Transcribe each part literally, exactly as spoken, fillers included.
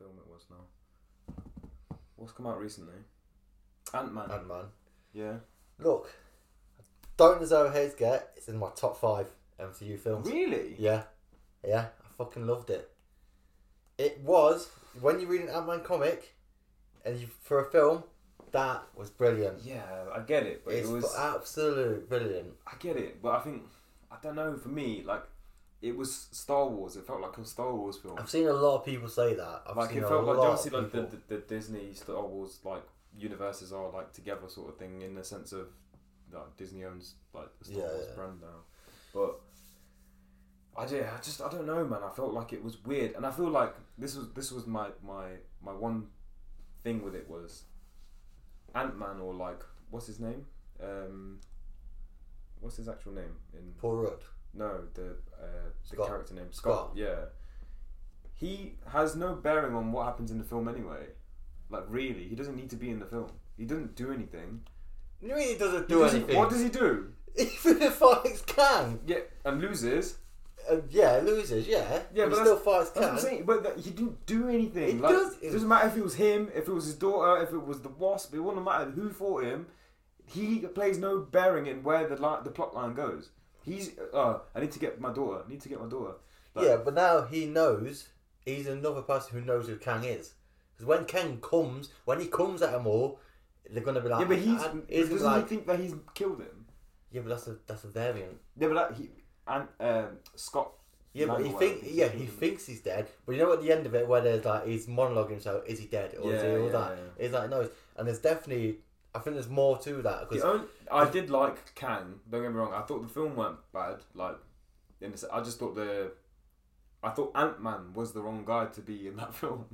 film it was now. What's come out recently? Ant-Man. Ant-Man. Yeah. Look, I don't deserve a hate's get. It's in my top five M C U films. Really? Yeah. Yeah. I fucking loved it. It was, when you read an Ant-Man comic, and you, for a film, that was brilliant. Yeah, I get it. But it's it was absolutely brilliant. I get it, but I think, I don't know, for me, like, it was Star Wars. It felt like a Star Wars film. I've seen a lot of people say that. I've like seen it felt like obviously like the, the, the Disney Star Wars like universes are like together sort of thing in the sense of like Disney owns like the Star yeah, Wars yeah. brand now. But I did, I just I don't know, man. I felt like it was weird, and I feel like this was this was my my, my one thing with it was Ant-Man or like what's his name? Um, what's his actual name in Paul Rudd? No, the uh, the character name Scott. Scott. Yeah, he has no bearing on what happens in the film anyway. Like really, he doesn't need to be in the film. He doesn't do anything. You mean he doesn't do he doesn't, anything? What does he do? Even if fights Kang. Yeah, and loses. Uh, yeah, loses. Yeah, yeah, but, but still fights Kang. That's what I'm saying. But that, he didn't do anything. It, like, does, it doesn't matter if it was him, if it was his daughter, if it was the Wasp. It wouldn't matter who fought him. He plays no bearing in where the li- the plot line goes. He's, uh, I need to get my daughter, I need to get my daughter. Like, yeah, but now he knows, he's another person who knows who Kang is. Because when Kang comes, when he comes at them all, they're going to be like... Yeah, but he's, and, but doesn't like, he think that he's killed him? Yeah, but that's a, that's a variant. Yeah, but that, he, and, um, Scott... Yeah, but he, think, yeah he thinks he's dead, but you know at the end of it, where there's like, he's monologuing himself, is he dead, or yeah, is he all yeah, that? Yeah. He's like, no, and there's definitely... I think there's more to that. Cause the only, I did like Kang. Don't get me wrong. I thought the film weren't bad. Like, in the, I just thought the, I thought Ant-Man was the wrong guy to be in that film.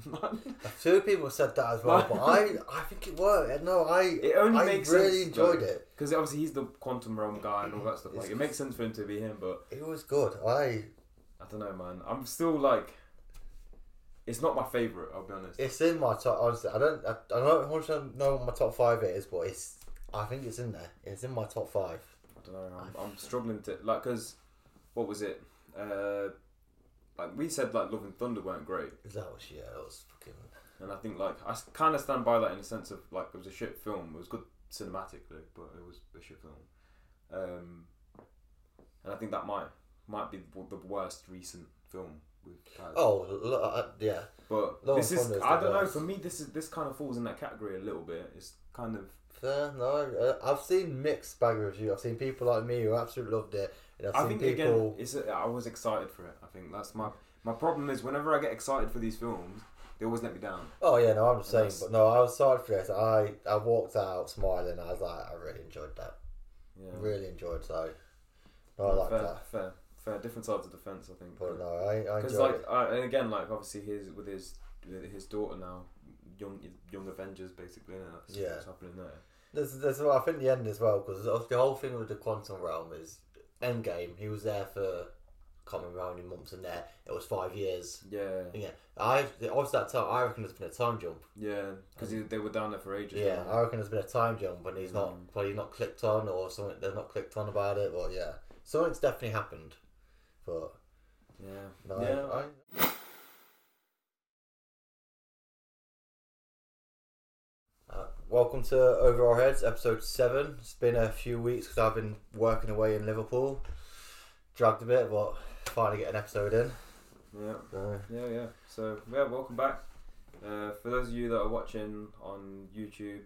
Two people said that as well, but I, I think it worked. No, I, it only I makes really sense, enjoyed though, it because obviously he's the quantum realm guy and all that stuff. Like, it makes sense for him to be him, but it was good. I, I don't know, man. I'm still like. It's not my favourite, I'll be honest. It's in my top, honestly. I don't I, I don't one hundred percent know what my top five is, but it's. I think it's in there. It's in my top five. I don't know. I'm, I'm struggling to. Like, because. What was it? Uh, like, we said, like, Love and Thunder weren't great. That was, yeah, that was fucking. And I think, like, I kind of stand by that in the sense of, like, it was a shit film. It was good cinematically, but it was a shit film. Um, and I think that might might be the worst recent film. Oh uh, yeah, but Long this is I don't know. For me, this is this kind of falls in that category a little bit. It's kind of fair. No, I've seen mixed bag reviews. I've seen people like me who absolutely loved it. And I've I seen think people... again, it's a, I was excited for it. I think that's my my problem is whenever I get excited for these films, they always let me down. Oh yeah, no, I'm the same. But no, I was excited for this. I I walked out smiling. I was like, I really enjoyed that. Yeah, really enjoyed. So no, I like that. Fair. Fair, different sides of defense, I think. But no, I, I enjoy like, it. I, and again, like obviously, his with his his daughter now, young young Avengers, basically. And that's yeah, what's happening there. There's, there's, well, I think the end as well, because the whole thing with the quantum realm is Endgame. He was there for coming around in months, and there it was five years. Yeah, yeah. I obviously that time, I reckon there's been a time jump. Yeah, because they were down there for ages. Yeah, I reckon there's been a time jump, and he's mm. not probably not clicked on, or something. They're not clicked on about it, or yeah, something's definitely happened. But yeah, no, yeah. I, I... Uh, welcome to Over Our Heads, episode seven. It's been a few weeks because I've been working away in Liverpool, dragged a bit, but finally get an episode in. Yeah, so. yeah, yeah. So yeah, welcome back. Uh, for those of you that are watching on YouTube,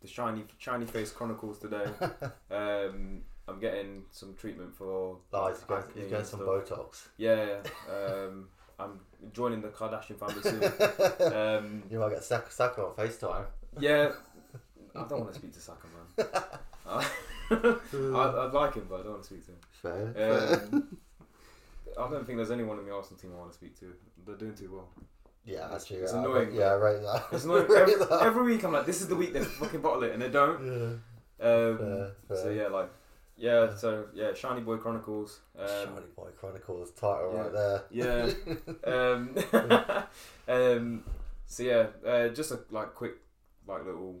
the shiny, shiny face chronicles today. um. I'm getting some treatment for... Oh, he's getting, he's getting some Botox. Yeah, yeah. Um, I'm joining the Kardashian family soon. Um, you might get Saka, Saka on FaceTime. Yeah. I don't want to speak to Saka, man. I, I'd like him, but I don't want to speak to him. Fair. Um, I don't think there's anyone in the Arsenal team I want to speak to. They're doing too well. Yeah, actually, it's yeah, annoying. Yeah, right now. It's annoying. Every, every week I'm like, this is the week they fucking bottle it, and they don't. Yeah. Um, fair, fair. So yeah, like... Yeah, so yeah, Shiny Boy Chronicles. Um, Shiny Boy Chronicles title yeah, right there. Yeah. um, um, so yeah, uh, just a like quick, like little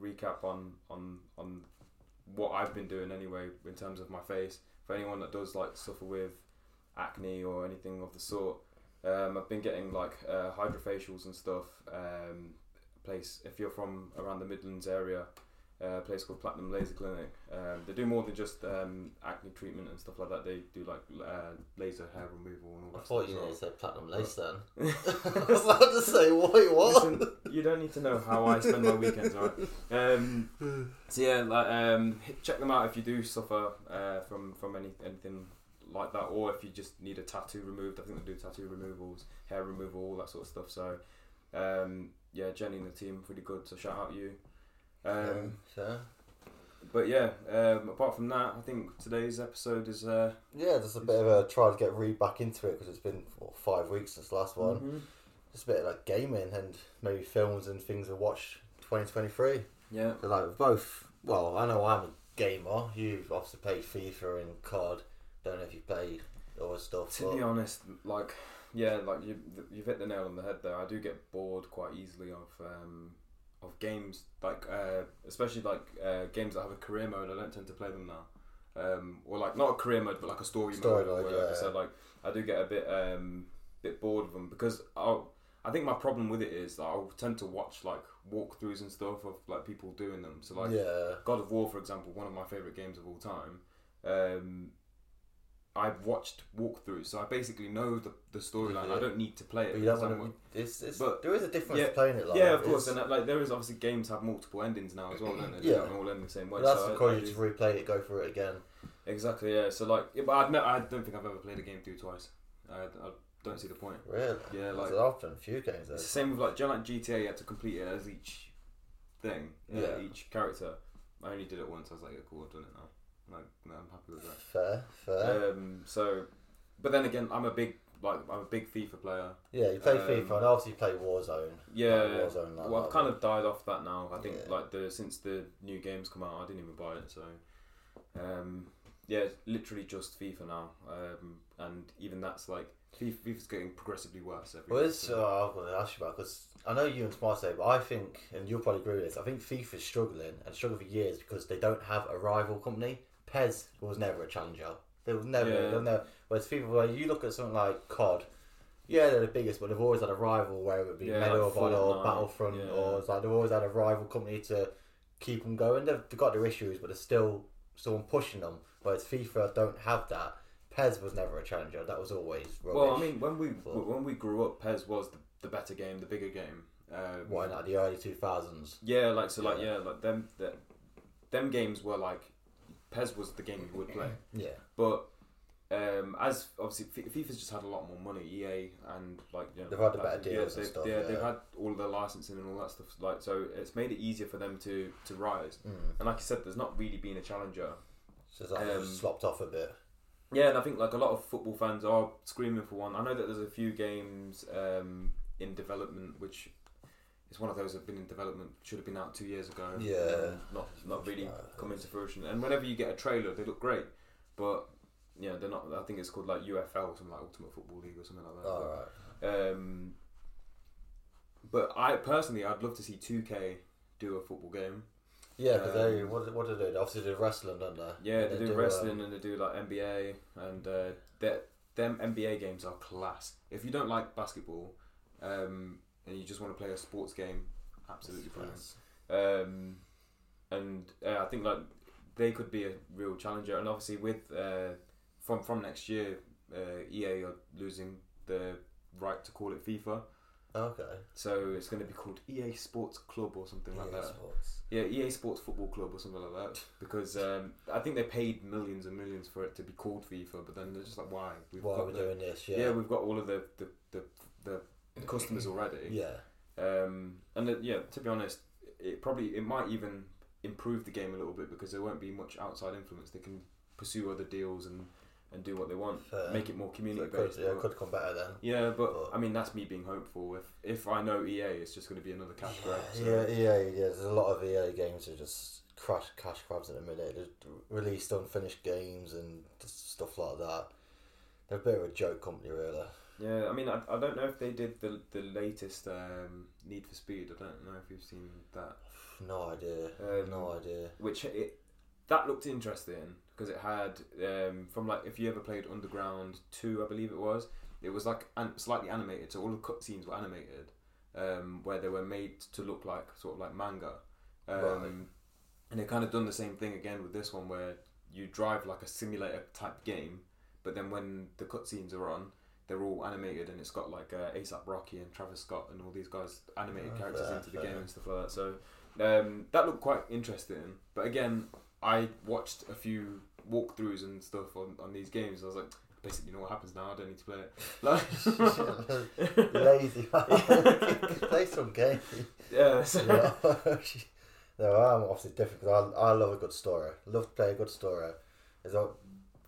recap on, on on what I've been doing anyway in terms of my face. For anyone that does like suffer with acne or anything of the sort, Um, I've been getting like uh, hydrofacials and stuff. Um, a place if you're from around the Midlands area, uh, a place called Platinum Laser Clinic. Um, they do more than just um, acne treatment and stuff like that. They do like uh, laser hair removal and all that. I thought you well. said Platinum Lace then. I was about to say, wait, what? Listen, you don't need to know how I spend my weekends, right? Um, so yeah, like, um, check them out if you do suffer uh, from from any anything. like that, or if you just need a tattoo removed. I think they do tattoo removals, hair removal, all that sort of stuff. So um, yeah, Jenny and the team pretty good, so shout out you. Um, yeah, but yeah, um, apart from that, I think today's episode is uh, yeah just a bit of a try to get really back into it, because it's been what, five weeks since the last one. Mm-hmm. Just a bit of like gaming and maybe films and things to watch twenty twenty-three. Yeah, so like both, well, I know I'm a gamer, you've obviously played FIFA and C O D. Don't know if you played or stuff. To be honest, like, yeah, like you, you've hit the nail on the head there. I do get bored quite easily of um, of games, like uh, especially like uh, games that have a career mode. I don't tend to play them now, um, or like not a career mode, but like a story, story mode. Like, yeah. Like I said, like I do get a bit um, bit bored of them, because I I think my problem with it is that I tend to watch like walkthroughs and stuff of like people doing them. So like, yeah. God of War, for example, one of my favorite games of all time. Um, I've watched walkthroughs, so I basically know the, the storyline. Yeah. I don't need to play it. But you don't want to, it's, it's, but there is a difference yeah, playing it like yeah, of it's, course. And that, like there is obviously games have multiple endings now as well, don't they? Yeah, they don't all end the same way. But that's so because you just replay it, go through it again. Exactly. Yeah. So like, yeah, but I've never, I don't think I've ever played a game through twice. I, I don't see the point. Really? Yeah. Like I've done a few games. Though. It's the same with like, like G T A. You had to complete it as each thing, uh, yeah, each character. I only did it once. I was like, yeah, cool, I've done it now. Like, no, I'm happy with that. Fair, fair. Um, so, but then again, I'm a big like I'm a big FIFA player. Yeah, you play um, FIFA, and obviously you play Warzone. Yeah, like Warzone, like, well, I've kind of died off that now. I think yeah. like the since the new games come out, I didn't even buy it. So, um, yeah, it's literally just FIFA now, um, and even that's like FIFA, FIFA's getting progressively worse every. Well, it's uh, I'm going to ask you about, because I know you and Smart say, but I think, and you'll probably agree with this, I think FIFA's struggling and struggled for years because they don't have a rival company. P E S was never a challenger. There was never, yeah. there was never. Whereas FIFA, when you look at something like C O D, yeah, they're the biggest, but they've always had a rival, where it would be yeah, Medal of Honor or Battlefront, yeah. or it's like they've always had a rival company to keep them going. They've, they've got their issues, but there's still someone pushing them. Whereas FIFA don't have that. P E S was never a challenger. That was always rubbish. Well, I mean, when we but, when we grew up, P E S was the, the better game, the bigger game. Um, Why not the early two thousands? Yeah, like so, like yeah, like them, the, them games were like. P E S was the game you would play. Yeah. But um, as obviously F- FIFA's just had a lot more money, E A and like you know, they've had the better deals and stuff. Yeah, yeah, they've had all their licensing and all that stuff. Like so, it's made it easier for them to to rise. Mm. And like I said, there's not really been a challenger. So it's like um, slopped off a bit. Yeah, and I think like a lot of football fans are screaming for one. I know that there's a few games um, in development which. It's one of those that have been in development, should have been out two years ago. Yeah. Not not really coming to fruition. And whenever you get a trailer, they look great. But, yeah, they're not, I think it's called like U F L, or something like Ultimate Football League or something like that. Oh, but, right. Um, but I personally, I'd love to see two K do a football game. Yeah, because um, they, what, what do they do? Obviously they do wrestling, don't they? Yeah, they, they do, do wrestling um, and they do like N B A. And uh, them N B A games are class. If you don't like basketball... Um, and you just want to play a sports game, absolutely brilliant. Um, and uh, I think like they could be a real challenger. And obviously, with uh, from from next year, uh, E A are losing the right to call it FIFA. Okay. So it's going to be called E A Sports Club or something like that. Sports. Yeah, E A Sports Football Club or something like that. Because um, I think they paid millions and millions for it to be called FIFA, but then they're just like, why? We've why got are we the, doing this? Yeah. Yeah, we've got all of the the the. the customers already, yeah, um, and uh, yeah. To be honest, it probably it might even improve the game a little bit, because there won't be much outside influence. They can pursue other deals and, and do what they want, uh, make it more community based. Yeah, it could come better then. Yeah, but, but I mean that's me being hopeful. If if I know E A, it's just going to be another cash grab. Yeah, so. yeah, E A. Yeah, there's a lot of E A games that just crash cash grabs at the minute. They released unfinished games and stuff like that. They're a bit of a joke company, really. Yeah, I mean, I, I don't know if they did the the latest um, Need for Speed. I don't know if you've seen that. No idea. Um, no idea. Which it that looked interesting, because it had um, from like if you ever played Underground two, I believe it was. It was like an- slightly animated, so all the cutscenes were animated, um, where they were made to look like sort of like manga. Um, right. And they kind of done the same thing again with this one, where you drive like a simulator type game, but then when the cutscenes are on, they're all animated, and it's got like uh, A$AP Rocky and Travis Scott and all these guys animated oh, characters fair, into the fair. game and stuff like that. So um, that looked quite interesting. But again, I watched a few walkthroughs and stuff on, on these games. I was like, basically, you know what happens now? I don't need to play it. Like, lazy man. Play some game. Yeah. So. yeah. No, I'm obviously different because I I love a good story. Love to play a good story. There's a,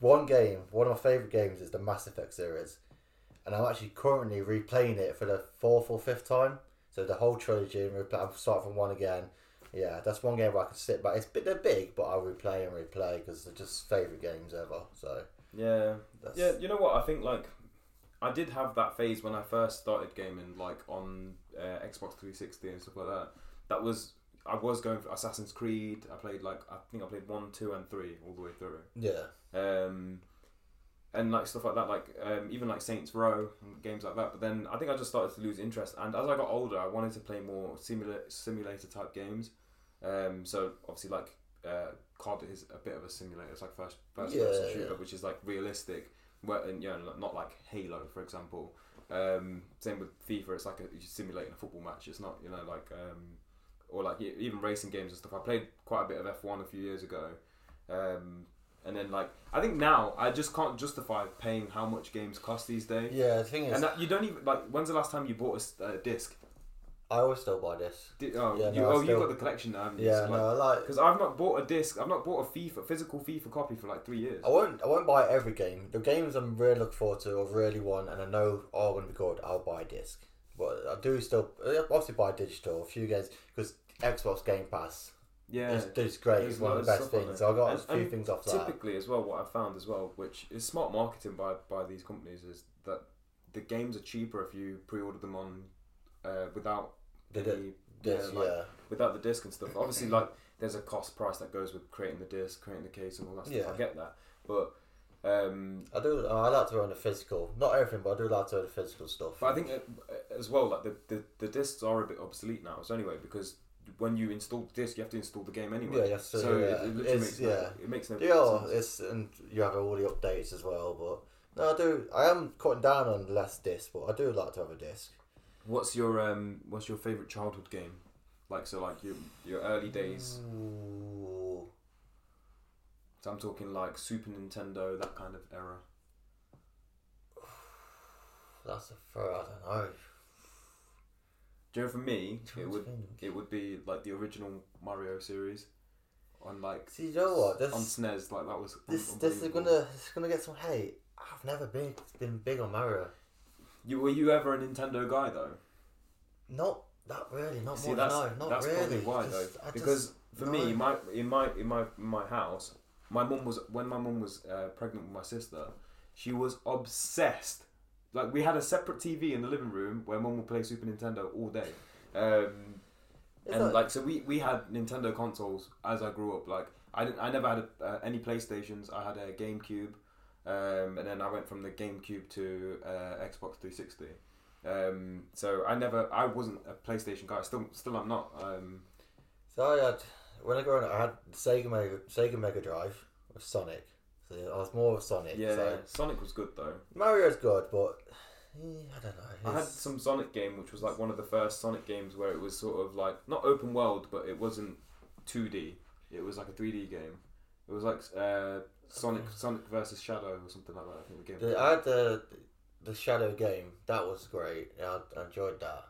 one game, one of my favourite games is the Mass Effect series, and I'm actually currently replaying it for the fourth or fifth time. So the whole trilogy, and replay, I'll start from one again. Yeah, that's one game where I can sit back. It's they're big, but I'll replay and replay because they're just favourite games ever. So yeah, that's... yeah. You know what? I think like I did have that phase when I first started gaming, like on uh, Xbox three sixty and stuff like that. That was. I was going for Assassin's Creed. I played like I think I played one, two, and three all the way through. Yeah. Um, and like stuff like that, like um, even like Saints Row and games like that. But then I think I just started to lose interest. And as I got older, I wanted to play more simula- simulator type games. Um, so obviously like uh, C O D is a bit of a simulator. It's like first first yeah, person shooter, yeah. which is like realistic. Where, and you know, not like Halo, for example. Um, same with FIFA. It's like a, you're simulating a football match. It's not you know like. Um, Or like even racing games and stuff. I played quite a bit of F one a few years ago, um, and then like I think now I just can't justify paying how much games cost these days. Yeah, the thing is, and that, you don't even like. When's the last time you bought a, a disc? I always still buy discs. Did, oh, yeah, you, no, oh still... you've got the collection now. Haven't you? Yeah, so, like, no, I like because I've not bought a disc. I've not bought a FIFA physical FIFA copy for like three years. I won't. I won't buy every game. The games I'm really looking forward to, or really want, and I know are going to be good. I'll buy a disc, but I do still obviously buy digital. A few games because. Xbox Game Pass, yeah, it's, it's great. It's one of the best things. So I got and, a few and things off that. Typically, as well, what I've found as well, which is smart marketing by, by these companies, is that the games are cheaper if you pre-order them on uh, without the any, disc, yeah, like, yeah, without the disc and stuff. Obviously, like there's a cost price that goes with creating the disc, creating the case, and all that stuff. Yeah. I get that, but. Um, I do. I like to own the physical, not everything, but I do like to own the physical stuff. But I think as well, like the, the, the discs are a bit obsolete now. So anyway, because when you install the disc, you have to install the game anyway. Yeah, you have to, so yeah. it, it literally it's, makes no, yeah. it makes no yeah, sense. It's, and you have all the updates as well. But no, I do. I am cutting down on less discs, but I do like to have a disc. What's your um? What's your favorite childhood game? Like so, like your your early days. Ooh. So I'm talking like Super Nintendo, that kind of era. That's a fair, I don't know. Do you know, for me, it would it would be like the original Mario series on like See, you know what? This, on S N E S, like that was this. This is gonna it's gonna get some hate. I've never been been big on Mario. You were you ever a Nintendo guy though? Not that really. Not See, more. That's, no, not that's really. That's probably why just, though, I because just, for no. me, my in my in my in my house. My mum was when my mum was uh, pregnant with my sister. She was obsessed. Like we had a separate T V in the living room where mum would play Super Nintendo all day, um, and that... like so we, we had Nintendo consoles as I grew up. Like I didn't I never had a, uh, any PlayStations. I had a GameCube, um, and then I went from the GameCube to uh, Xbox three sixty. Um, so I never I wasn't a PlayStation guy. Still still I'm not. Um, so I had. When I grew up, I had Sega Mega Sega Mega Drive with Sonic. So I was more of Sonic. Yeah, so. Sonic was good though. Mario's good, but eh, I don't know. It's... I had some Sonic game, which was like one of the first Sonic games where it was sort of like not open world, but it wasn't two D. It was like a three D game. It was like uh, Sonic Sonic versus Shadow or something like that. I think the game. The, I had the the Shadow game. That was great. I, I enjoyed that.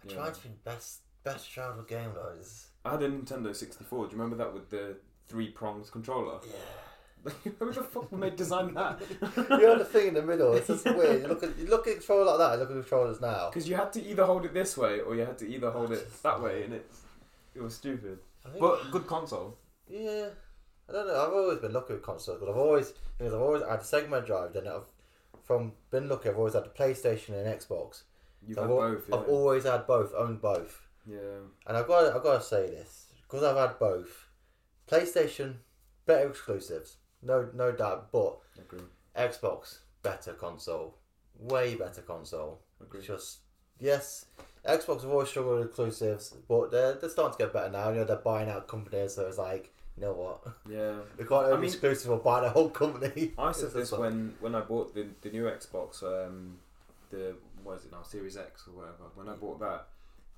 I yeah. tried to think best best childhood game though. Is... I had a Nintendo sixty-four. Do you remember that with the three prongs controller? Yeah. Who the fuck made design that? You had the thing in the middle. It's just weird. You look at you look at a controller like that. I look at controllers now. Because you had to either hold it this way or you had to either hold just, it that way, and it's it was stupid. But good console. Yeah. I don't know. I've always been lucky with consoles, but I've always because I've always I had a Sega Mega Drive. Then I've from been lucky. I've always had the PlayStation and Xbox. You've so had I've, both. Yeah. I've always had both. Owned both. Yeah, and I've got to, I've got to say this because I've had both PlayStation better exclusives, no no doubt, but Agreed. Xbox better console. way better console. Agreed. Just yes, Xbox have always struggled with exclusives, but they're, they're starting to get better now. You know, they're buying out companies, so it's like, you know what? Yeah, we can't have an exclusive or buy the whole company. I said this when, when I bought the the new Xbox, um, the what is it now, Series X or whatever. When I bought that,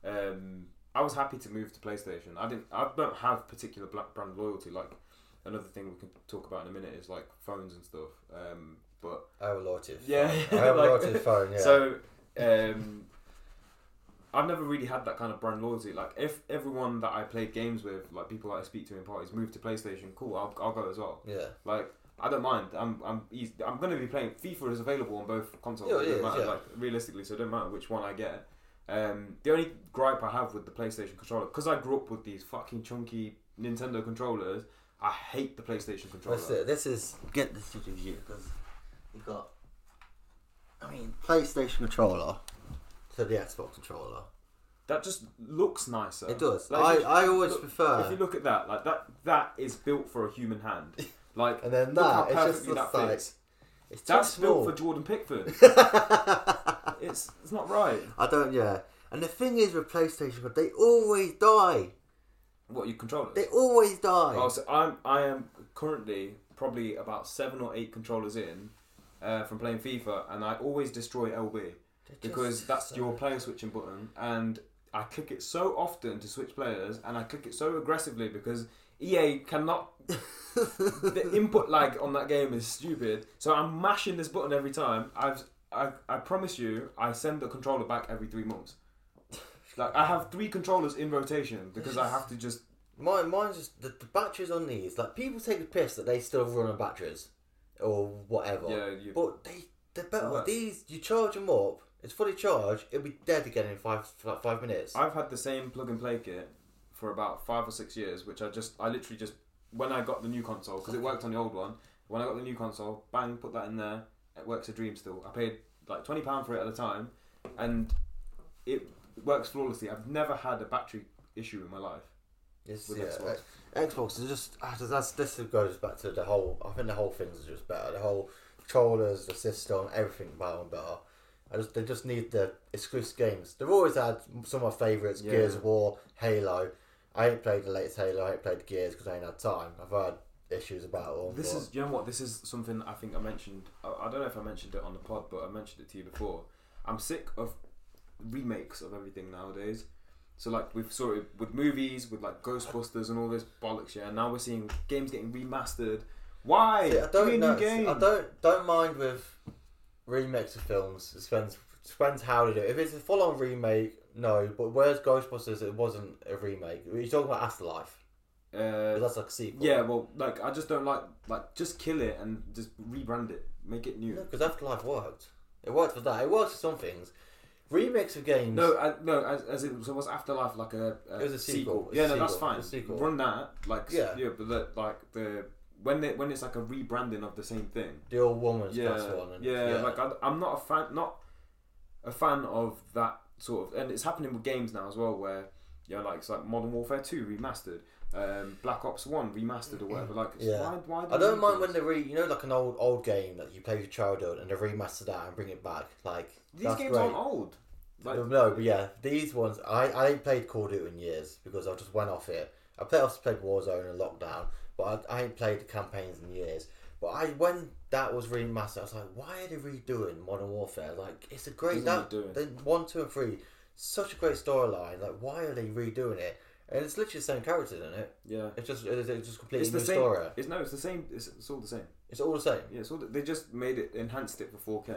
um, I was happy to move to PlayStation. I didn't. I don't have particular brand loyalty. Like another thing we can talk about in a minute is like phones and stuff. Um, but I have a loyalty. Yeah, I have a loyalty to the phone. Yeah. So. Um, I've never really had that kind of brand loyalty. Like, if everyone that I played games with, like people that I speak to in parties, moved to PlayStation, cool, I'll I'll go as well. Yeah. Like, I don't mind. I'm I'm easy. I'm gonna be playing. FIFA is available on both consoles. Yeah, it doesn't matter, yeah. Like realistically, so it doesn't matter which one I get. Um, the only gripe I have with the PlayStation controller, because I grew up with these fucking chunky Nintendo controllers, I hate the PlayStation controller. That's it. This is get this with you because you've got. I mean, PlayStation controller. To the Xbox controller, that just looks nicer. It does. Like, I, I always look, prefer. If you look at that, like that, that is built for a human hand. Like and then that, it's just that like, fits. It's that's built for Jordan Pickford. it's it's not right. I don't. Yeah. And the thing is with PlayStation, they always die. What you control? They always die. Oh, so I'm I am currently probably about seven or eight controllers in uh, from playing FIFA, and I always destroy L B. Because that's so your player switching button, and I click it so often to switch players, and I click it so aggressively because E A cannot. The input lag on that game is stupid. So I'm mashing this button every time. I've I I promise you, I send the controller back every three months. Like I have three controllers in rotation because I have to just. Mine mine's just the, the batteries on these. Like people take the piss that they still run on batteries, or whatever. Yeah, you... but they they're better. Well, these you charge them up. It's fully charged, it'll be dead again in five like five minutes. I've had the same plug and play kit for about five or six years, which I just, I literally just, when I got the new console, because it worked on the old one, when I got the new console, bang, put that in there, it works a dream still. I paid like twenty pounds for it at a time, and it works flawlessly. I've never had a battery issue in my life. Yes, with yeah, Xbox. Xbox is just, that's, this goes back to the whole, I think the whole thing is just better. The whole controllers, the system, everything better and better. I just, they just need the exclusive games. They've always had some of my favourites, yeah. Gears of War, Halo. I ain't played the latest Halo, I ain't played Gears because I ain't had time. I've had issues about all. This but... is, you know what, this is something I think I mentioned, I don't know if I mentioned it on the pod, but I mentioned it to you before. I'm sick of remakes of everything nowadays. So like, we've saw it with movies, with like Ghostbusters and all this bollocks, yeah, and now we're seeing games getting remastered. Why? See, I don't know, see, I don't, don't mind with... remakes of films. It depends, depends how they do it. If it's a full on remake, no. But whereas Ghostbusters, it wasn't a remake. You're talking about Afterlife. Uh, that's like a sequel. Yeah, well, like, I just don't like, like, just kill it and just rebrand it. Make it new. No, because Afterlife worked. It worked for that. It worked for some things. Remakes of games. No, I, no, as, as it so was Afterlife like a, a It was a sequel. sequel. Yeah, a no, sequel. That's fine. Run that. Like, yeah. yeah but the, like, the. When they when it's like a rebranding of the same thing, the old woman's yeah, plus one, and, yeah, yeah. Like I, I'm not a fan, not a fan of that sort of, and it's happening with games now as well, where you know, like it's like Modern Warfare two remastered, um, Black Ops one remastered or whatever. Like, yeah. why, why do I don't mind this? When they re, you know, like an old old game that you play with your childhood and they remaster that and bring it back. Like these games great. aren't old. Like, no, but yeah, these ones I I ain't played Call of Duty in years because I just went off it. I played also played Warzone and Lockdown. But I, I ain't played the campaigns in years. But I when that was remastered, I was like, why are they redoing Modern Warfare? Like, it's a great... That, they, one, two, and three. Such a great storyline. Like, why are they redoing it? And it's literally the same characters, isn't it? Yeah. It's just it's, it's just completely it's the new same, story. It's, no, it's the same. It's, it's all the same. It's all the same? Yeah, it's all the, they just made it, enhanced it for four K.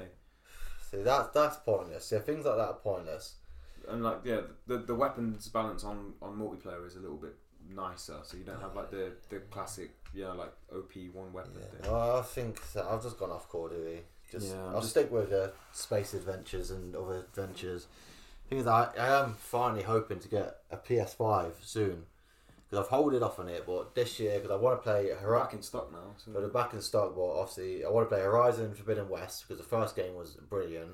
See, that, that's pointless. Yeah, things like that are pointless. And, like, yeah, the, the weapons balance on, on multiplayer is a little bit... nicer, so you don't have like the, the classic, you know, like O P one weapon yeah. thing. Well, I think so. I've just gone off Call of Duty. Just yeah, I'll just... stick with uh, space adventures and other adventures. Thing is, I, I am finally hoping to get a P S five soon because I've holded off on it, but this year because I want to play Horizon. Back in stock now, so but they're back in stock. But obviously, I want to play Horizon Forbidden West because the first game was brilliant.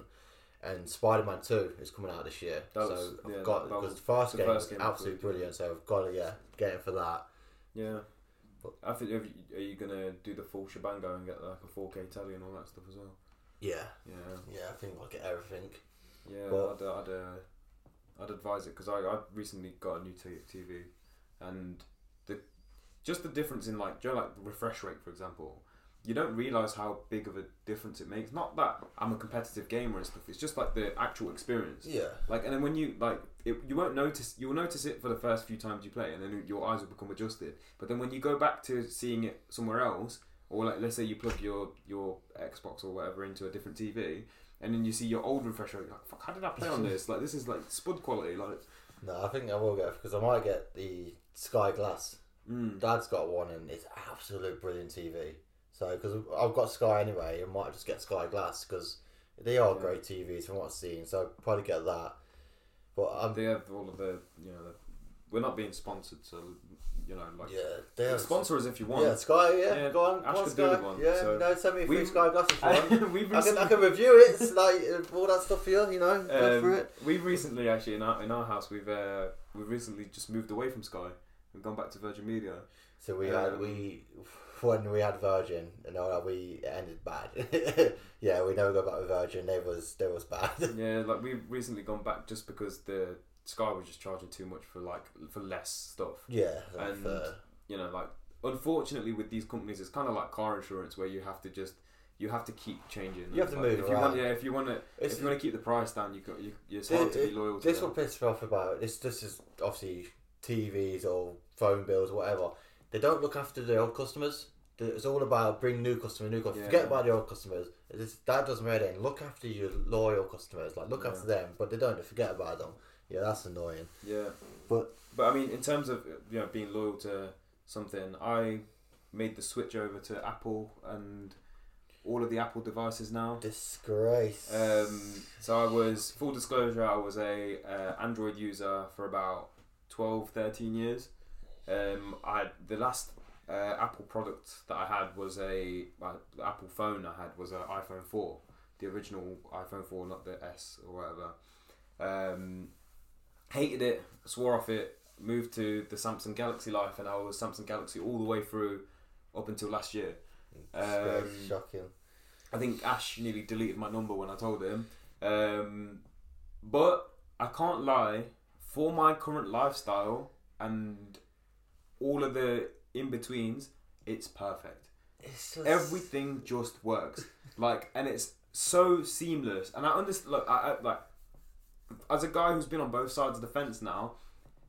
And Spider-Man two is coming out this year, that so was, I've yeah, got because the first the game first was game absolutely brilliant. So I've got to yeah get it for that. Yeah, but, I think are you, are you gonna do the full shebang and get like a four K telly and all that stuff as well? Yeah. Yeah. Yeah, I think like everything. Yeah, but I'd I'd, uh, I'd advise it because I I recently got a new T V and the just the difference in like, you know, like the refresh rate for example. You don't realise how big of a difference it makes. Not that I'm a competitive gamer and stuff. It's just like the actual experience. Yeah. Like, and then when you like, it, you won't notice. You'll notice it for the first few times you play, and then your eyes will become adjusted. But then when you go back to seeing it somewhere else, or like, let's say you plug your your Xbox or whatever into a different T V, and then you see your old refresher, you're like, fuck, how did I play on this? Like, this is like spud quality. Like, no, I think I will go because I might get the Sky Glass. Mm. Dad's got one, and it's absolute brilliant T V. So, because I've got Sky anyway, I might just get Sky Glass because they are yeah. great T Vs from what I've seen. So I'd probably get that. But um, they have all of the, you know, the, we're not being sponsored, so you know, like yeah, they have sponsor us if you want. Yeah, Sky. Yeah, yeah go on. Ash could do with one. Yeah, so no, send me a free Sky Glass if you want. We've I can I can review it. It's like all that stuff here, you know. Um, go through it. We've recently actually in our in our house we've uh, we've recently just moved away from Sky. We've gone back to Virgin Media. So we um, had we. When we had Virgin, and all that, we ended bad. Yeah, we never got back with Virgin. They was they was bad. Yeah, like we've recently gone back just because the Sky was just charging too much for like for less stuff. Yeah, and fair. You know, like unfortunately with these companies, it's kind of like car insurance where you have to just you have to keep changing. You have to like, move if around. You want, yeah, if you want to, it's, if you want to keep the price down, you got you. It's hard it, to be loyal. It, to This will piss me off about this. This is obviously T Vs or phone bills, or whatever. They don't look after the old customers. It's all about bring new customers, new customers. Yeah. Forget about the old customers. It's, that doesn't matter. Really. Look after your loyal customers. Like look yeah. after them, but they don't. Forget about them. Yeah, that's annoying. Yeah, but but I mean, in terms of you know being loyal to something, I made the switch over to Apple and all of the Apple devices now. Disgrace. Um. So I was full disclosure. I was a uh, Android user for about twelve, thirteen years. Um. I the last. Uh, Apple product that I had was a uh, the Apple phone I had was an iPhone four, the original iPhone four, not the S or whatever. Um, hated it, swore off it, moved to the Samsung Galaxy life, and I was Samsung Galaxy all the way through up until last year. Um, shocking. I think Ash nearly deleted my number when I told him. Um, but I can't lie, for my current lifestyle and all of the in-betweens, it's perfect. It's just... Everything just works. Like, and it's so seamless. And I understand, look, I, I, like, as a guy who's been on both sides of the fence now,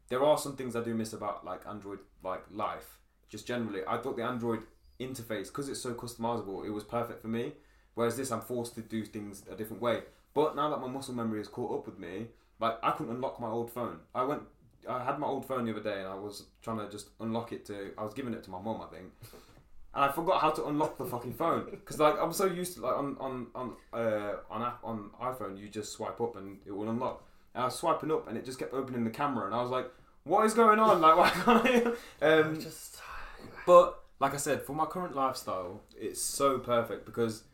there are some things I do miss about, like, Android, like, life. Just generally. I thought the Android interface, because it's so customizable, it was perfect for me. Whereas this, I'm forced to do things a different way. But now that my muscle memory has caught up with me, like, I couldn't unlock my old phone. I went... I had my old phone the other day and I was trying to just unlock it to... I was giving it to my mum, I think. And I forgot how to unlock the fucking phone. Because, like, I'm so used to... Like, on on on uh, on, app, on iPhone, you just swipe up and it will unlock. And I was swiping up and it just kept opening the camera. And I was like, what is going on? Like, why can't I... Um, just... But, like I said, for my current lifestyle, it's so perfect because...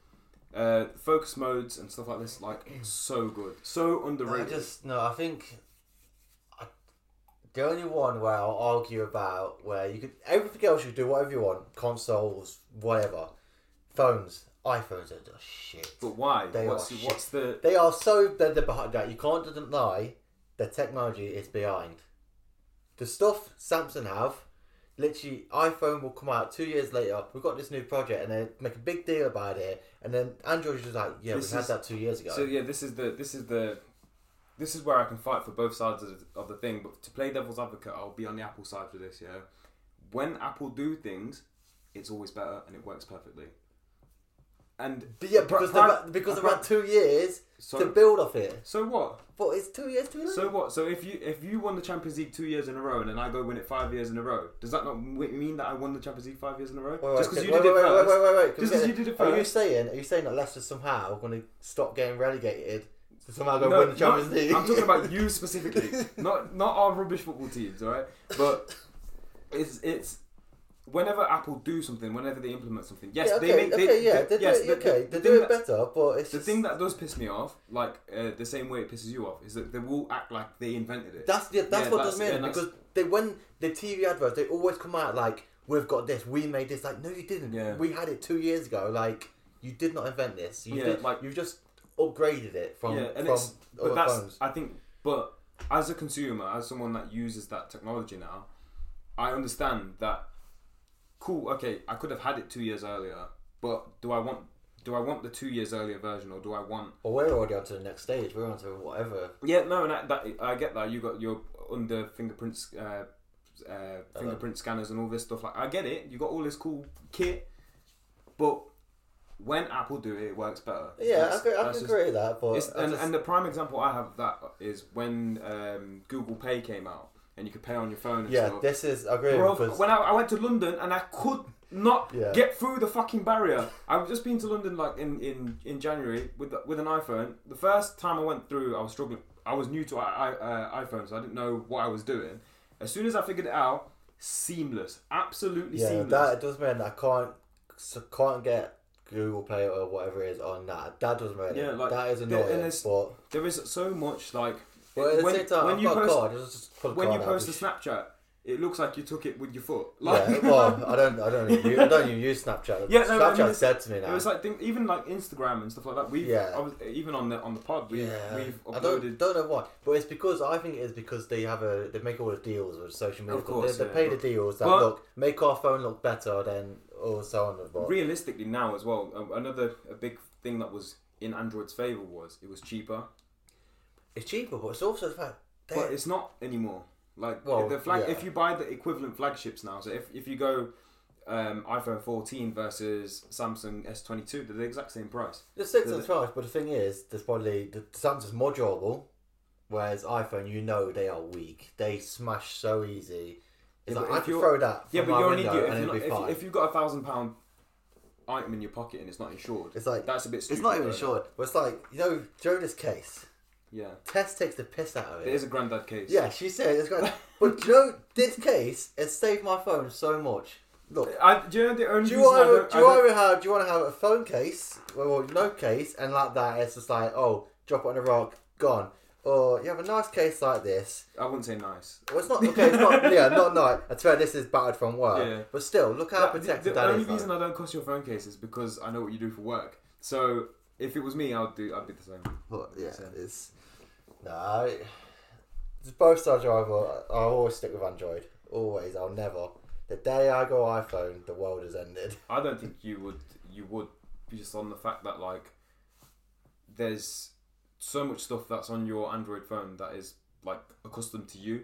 Uh, focus modes and stuff like this, like, so good. So underrated. I just... No, I think... The only one where I'll argue about where you could everything else you could do whatever you want, consoles, whatever, phones, iPhones are just shit. But why? They what's, are shit. What's the? They are so they're, they're behind that you can't deny the technology is behind. The stuff Samsung have, literally iPhone will come out two years later. We've got this new project and they make a big deal about it, and then Android's just like, yeah, this we is, had that two years ago. So yeah, this is the this is the. This is where I can fight for both sides of the, of the thing, but to play devil's advocate, I'll be on the Apple side for this, yeah? When Apple do things, it's always better and it works perfectly. And but yeah, because pra- pra- they've, because pra- they've had two years so, to build off it. So what? But it's two years too late. So what? So if you if you won the Champions League two years in a row and then I go win it five years in a row, does that not mean that I won the Champions League five years in a row? Wait, just because you, wait, did wait, wait, wait, wait, wait. Just because you did it first. Are you saying? Are you saying that Leicester somehow going to stop getting relegated? So somehow go no, win the Champions League. I'm talking about you specifically, not not our rubbish football teams, all right? But it's it's whenever Apple do something, whenever they implement something, yes, yeah, okay, they make okay, they, yeah, they, they, yes, they, okay, they, they do it better. But it's the just... thing that does piss me off, like uh, the same way it pisses you off, is that they will act like they invented it. That's yeah, that's yeah, what does mean yeah, because they when the T V adverts, they always come out like we've got this, we made this. Like no, you didn't. Yeah. We had it two years ago. Like. you did not invent this. You yeah, did, like you've just upgraded it from. Yeah, and from it's, but that's phones. I think. But as a consumer, as someone that uses that technology now, I understand that. Cool. Okay, I could have had it two years earlier, but do I want? Do I want the two years earlier version, or do I want? Well, we're already on to the next stage. We're on to whatever. Yeah, no, and I, that I get that. You got your under fingerprints, uh, uh, fingerprint scanners, and all this stuff. Like, I get it. You got all this cool kit, but when Apple do it, it works better. Yeah, that's, I could, I could just, agree with that. But it's, and, just... and the prime example I have of that is when um, Google Pay came out, and you could pay on your phone. And yeah, stuff. this is I agree. Bro, because... when I, I went to London, and I could. Not yeah. get through the fucking barrier. I've just been to London like in, in, in January with with an iPhone. The first time I went through, I was struggling. I was new to I, I, uh, iPhone, so I didn't know what I was doing. As soon as I figured it out, seamless, absolutely yeah, seamless. Yeah, that does mean I can't can't get Google Play or whatever it is on that. That does mean yeah, like, that is annoying. There, but there is so much like. But at when, the same time, when I've you got post, a card, just put a when card you post out, a Snapchat. It looks like you took it with your foot. Like, yeah, well, I don't, I don't, even, I don't even use Snapchat. Yeah, no, Snapchat I mean, said to me now. It was like thing, even like Instagram and stuff like that. We, yeah. I was, even on the on the pod, we, yeah. we've uploaded. I don't, don't know why, but it's because I think it's because they have a they make all the deals with social media. Of course, they, they yeah, pay the deals that but, look make our phone look better than or so on. But realistically, now as well, another a big thing that was in Android's favour was it was cheaper. It's cheaper, but it's also the fact. But it's not anymore. Like well, the flag, yeah. if you buy the equivalent flagships now, so if, if you go um, iPhone fourteen versus Samsung S twenty-two, they're the exact same price. They're six and twelve, but the thing is, there's probably the Samsung's more durable, whereas iPhone, you know, they are weak. They smash so easy. It's yeah, like I could throw that. Yeah, but you're an idiot if, you're not, if, you, if you've got a thousand pound item in your pocket and it's not insured. It's like that's a bit. Stupid, it's not even insured. But it's like you know, during this case. Yeah, Tess takes the piss out of it. It is a granddad case. Yeah, she said it's granddad. But do you know, this case has saved my phone so much. Look, I, do you know the only do you want to do, do you want to have a phone case, well, no case, and like that? It's just like, oh, drop it on a rock, gone. Or you have a nice case like this. I wouldn't say nice. Well, it's not okay. It's not yeah, not nice. I swear this is battered from work. Yeah. But still, look how that, protected the, the that is. The only reason like. I don't cost your phone case is because I know what you do for work. So if it was me, I'd do. I'd be the same. But yeah, so. it's. Nah, it's both sides of either. I always stick with Android. Always, I'll never. The day I go iPhone, the world has ended. I don't think you would. You would just on the fact that like, there's so much stuff that's on your Android phone that is like accustomed to you.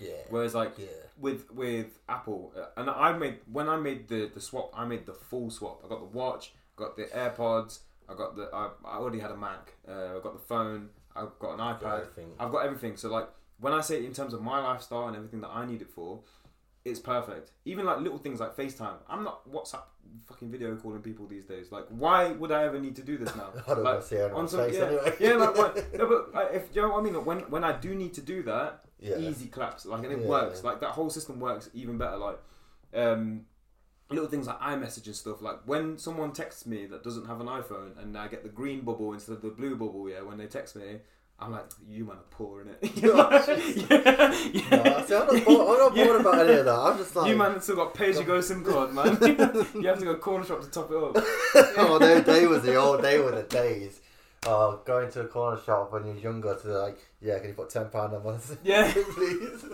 Yeah. Whereas like yeah. with with Apple, and I made when I made the, the swap, I made the full swap. I got the watch, got the AirPods, I got the I, I already had a Mac, uh, I got the phone. I've got an iPad. Got I've got everything. So like when I say in terms of my lifestyle and everything that I need it for, it's perfect. Even like little things like FaceTime. I'm not WhatsApp fucking video calling people these days. Like why would I ever need to do this now? I don't like, see on, on some, yeah, anyway. yeah, like what, no, but like, if you know what I mean. Like, when when I do need to do that, yeah. easy claps. Like and it yeah, works. Yeah. Like that whole system works even better. Like um, little things like iMessage and stuff. Like when someone texts me that doesn't have an iPhone and I get the green bubble instead of the blue bubble, yeah, when they text me, I'm like, you man are poor, innit? You know, yeah, yeah. Nah, see, I'm not bored, I'm not bored yeah. about any of that. I'm just like... You man still got pay-as-you-go SIM card, man. You have to go corner shop to top it up. Oh, they, they was the old, they were the days. Oh, going to a corner shop when you're younger to like, yeah, can you put ten pounds on us? Yeah. Please.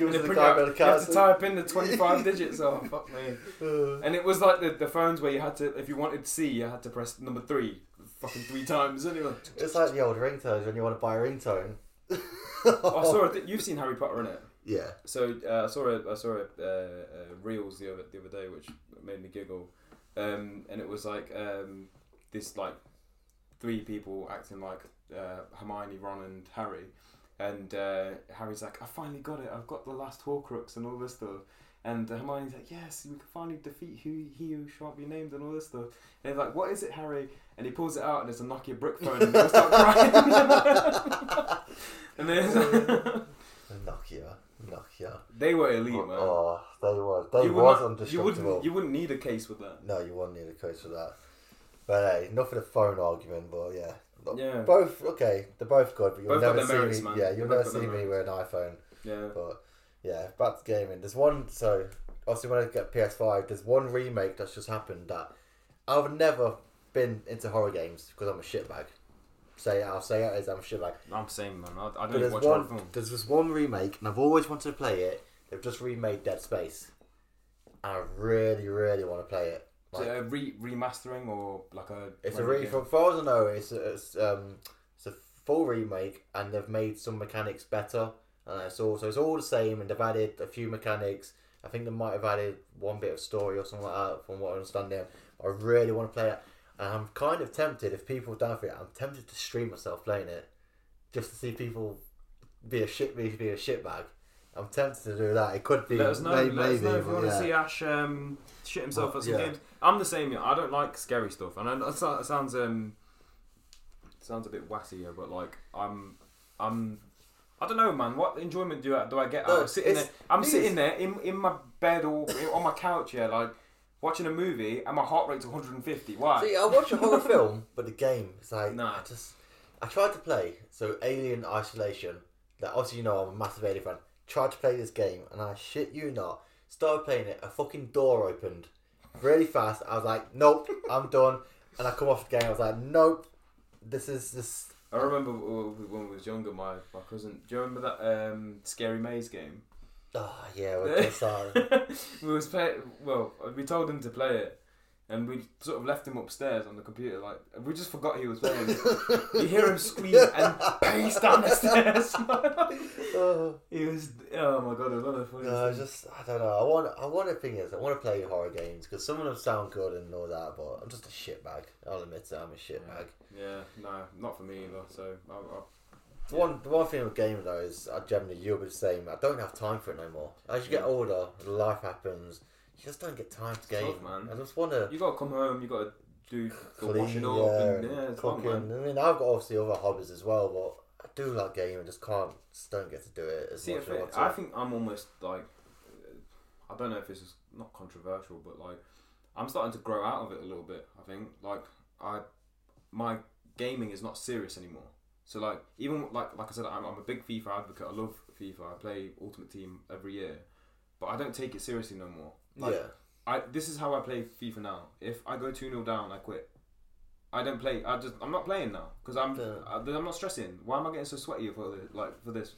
Give us the guy by the council. You have to type in the twenty-five digits. Oh, fuck me. Uh, and it was like the, the phones where you had to, if you wanted C, you had to press number three fucking three times anyway. It's like the old ringtones when you want to buy a ringtone. oh, I saw a th- you've seen Harry Potter, innit? Yeah. So uh, I saw a, I saw a, uh, a Reels the other, the other day, which made me giggle. Um, and it was like um, this like, three people acting like uh, Hermione, Ron and Harry. And uh, Harry's like, I finally got it. I've got the last Horcrux and all this stuff. And uh, Hermione's like, yes, we can finally defeat who he who shan't be named and all this stuff. And he's like, what is it, Harry? And he pulls it out and there's a Nokia brick phone and they all start crying. And then Nokia. Nokia. They were elite, oh, man. Oh, they were. They you was not, indestructible. You wouldn't, you wouldn't need a case with that. No, you wouldn't need a case with that. But hey, enough of the phone argument, but yeah. yeah. Both, okay, they're both good, but you'll both never see merits, me. Man. Yeah, you'll they're never see me with an iPhone. Yeah. But yeah, back to gaming. There's one, so obviously when I get P S five, there's one remake that's just happened that I've never been into horror games because I'm a shitbag. Say it, I'll say it as I'm a shitbag. I'm the same, man. I, I don't even watch horror films. There's this one remake, and I've always wanted to play it. They've just remade Dead Space. And I really, really want to play it. Like, so a re- remastering or like a... It's a re- From far as I know, it's a, it's, um, it's a full remake, and they've made some mechanics better. And it's all, so it's all the same, and they've added a few mechanics. I think they might have added one bit of story or something like that, from what I understand now. I really want to play it. And I'm kind of tempted, if people are down for it, I'm tempted to stream myself playing it. Just to see people be a shit, be a shitbag. I'm tempted to do that. It could be. Let us know. Maybe, let us know if you want yeah. to see Ash um, shit himself well, at some yeah. games. I'm the same. I don't like scary stuff. And I know that sounds um sounds a bit wassy, but like I'm I'm I don't know, man. What enjoyment do I do I get? No, I'm sitting there. I'm sitting there in, in my bed or on my couch, yeah, like watching a movie, and my heart rate's one hundred fifty. Why? See, I watch a horror film, but the game, it's like nah. I just I tried to play so Alien Isolation. That obviously you know I'm a massive Alien fan. Tried to play this game, and I shit you not, started playing it, a fucking door opened really fast. I was like, nope, I'm done. And I come off the game, I was like, nope, this is this. I remember when I was younger, my, my cousin, do you remember that um, Scary Maze game? Oh yeah, we're sorry. we was play, well we told him to play it, and we sort of left him upstairs on the computer, like we just forgot he was playing. You hear him scream and pace down the stairs. oh. He was oh my god, another funny. No, I just I don't know. I want I want the thing is I want to play horror games because some of them sound good and all that, but I'm just a shitbag. I'll admit it, I'm a shitbag. Yeah. yeah, no, not for me either. So I, I yeah. one the one thing with games though is I generally you'll be the same. I don't have time for it no more. As you yeah. get older, life happens. You just don't get time to game. Tough, man. I just want to. You gotta come home. You gotta do clean, washing up yeah, and, yeah, and cooking. Fun, I mean, I've got obviously other hobbies as well, but I do like gaming. I just can't, just don't get to do it as See, much. As I, want to. I think I'm almost like, I don't know if this is not controversial, but like, I'm starting to grow out of it a little bit. I think like I, my gaming is not serious anymore. So like even like like I said, I'm, I'm a big FIFA advocate. I love FIFA. I play Ultimate Team every year, but I don't take it seriously no more. Like, yeah, I this is how I play FIFA now. If I go two nil down, I quit. I don't play. I just I'm not playing now because I'm yeah. I, I'm not stressing. Why am I getting so sweaty for the, like for this?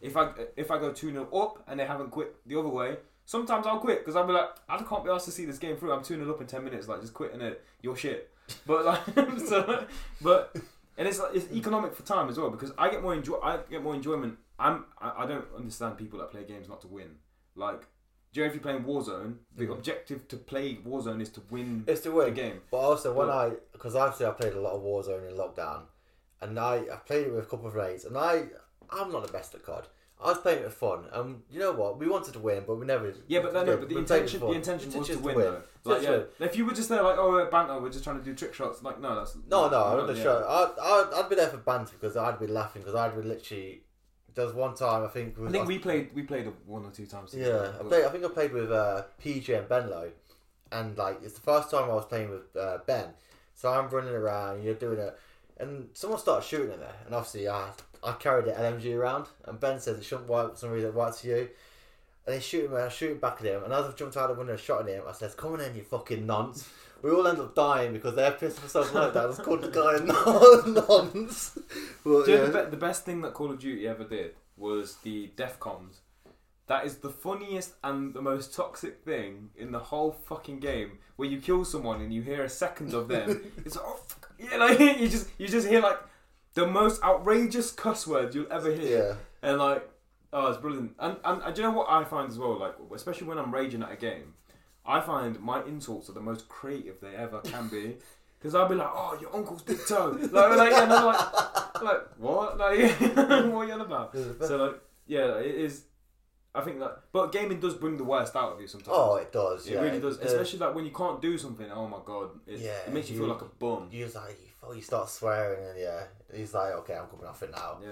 If I if I go two nil up and they haven't quit the other way, sometimes I'll quit because I'll be like I can't be asked to see this game through. I'm two nil up in ten minutes, like just quitting it. You're shit. But like so, but and it's like, it's economic for time as well because I get more enjoy I get more enjoyment. I'm I, I don't understand people that play games not to win like. Do you know if you're playing Warzone, the mm-hmm. objective to play Warzone is to win, it's to win. the game. But also, when I, because obviously I played a lot of Warzone in lockdown, and I, I played it with a couple of mates, and I, I'm not the best at C O D. I was playing it for fun, and you know what? We wanted to win, but we never. Yeah, but no, no, but the intention, the intention was to win, win. though. Like, yeah, if you were just there, like, oh, we're banter, we're just trying to do trick shots, like, no, that's no, no, I'm not yeah. sure. I, I, I'd be there for banter because I'd be laughing because I'd be literally. There was one time I think. I think we played. We played one or two times. Yeah, I, played, I think I played with uh, P J and Benlo, and like it's the first time I was playing with uh, Ben. So I'm running around, you're doing it, and someone started shooting at me, and obviously I I carried the L M G around, and Ben says it shouldn't work for some reason. It works for you, and he's shooting me, and I shoot back at him, and as I've jumped out of the window and shot at him, I says, "Come on in, you fucking nonce." We all end up dying because they're pissed themselves like that. It's called the guy nonce. Well, yeah. the, be- the best thing that Call of Duty ever did was the DEF comms. That is the funniest and the most toxic thing in the whole fucking game. Where you kill someone and you hear a second of them. It's like, oh fuck. Yeah, like, you just you just hear like the most outrageous cuss words you'll ever hear. Yeah. And like, oh, it's brilliant. And and, and do you know what I find as well? Like, especially when I'm raging at a game. I find my insults are the most creative they ever can be. Because I'll be like, oh, your uncle's big toe. Like, like, and I'm like, like what? Like, what are you on about? So, like, yeah, it is, I think that, but gaming does bring the worst out of you sometimes. Oh, it does. It yeah. really does. Especially, like, when you can't do something, oh, my God. It, yeah, it makes you, you feel like a bum. You just like, you start swearing, and yeah. He's like, okay, I'm coming off it now. Yeah.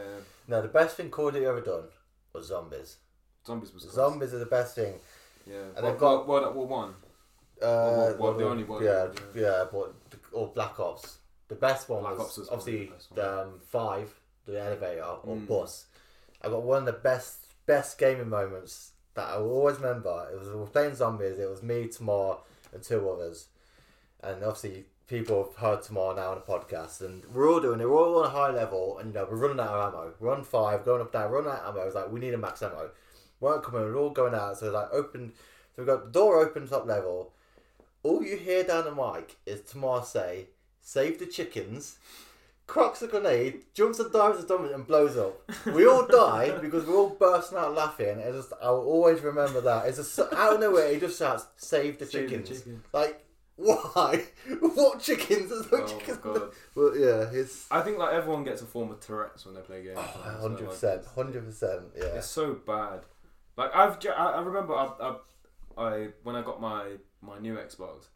No, the best thing Call of Duty ever done was zombies. Zombies was Zombies are the best thing. Yeah, and well, they've got World at War One. Uh, well, the only one. Yeah, yeah, yeah, but or Black Ops. The best one Black was Ops obviously one. Um, five, the elevator or mm. bus. I got one of the best best gaming moments that I will always remember. It was we were playing zombies. It was me, Tamar, and two others, and obviously people have heard tomorrow now on a podcast, and we're all doing it, we're all on a high level, and you know, we're running out of ammo. We're on five, going up down, running out of ammo. It's like, we need a max ammo. We weren't coming, we're all going out, so it's like open, so we've got the door open top level. All you hear down the mic is Tamar say, save the chickens, crocks a grenade, jumps and dives the dominant and blows up. We all die because we're all bursting out laughing. It's just, I'll always remember that. It's just, out of nowhere, he just shouts, save the save chickens. The chicken. Like, why? What chickens? There's no oh chickens. God. Well, yeah, it's... I think like everyone gets a form of Tourette's when they play games. Oh, one hundred percent. So, like, one hundred percent, yeah. It's so bad. Like, I've, I remember I, I, I when I got my, my new Xbox,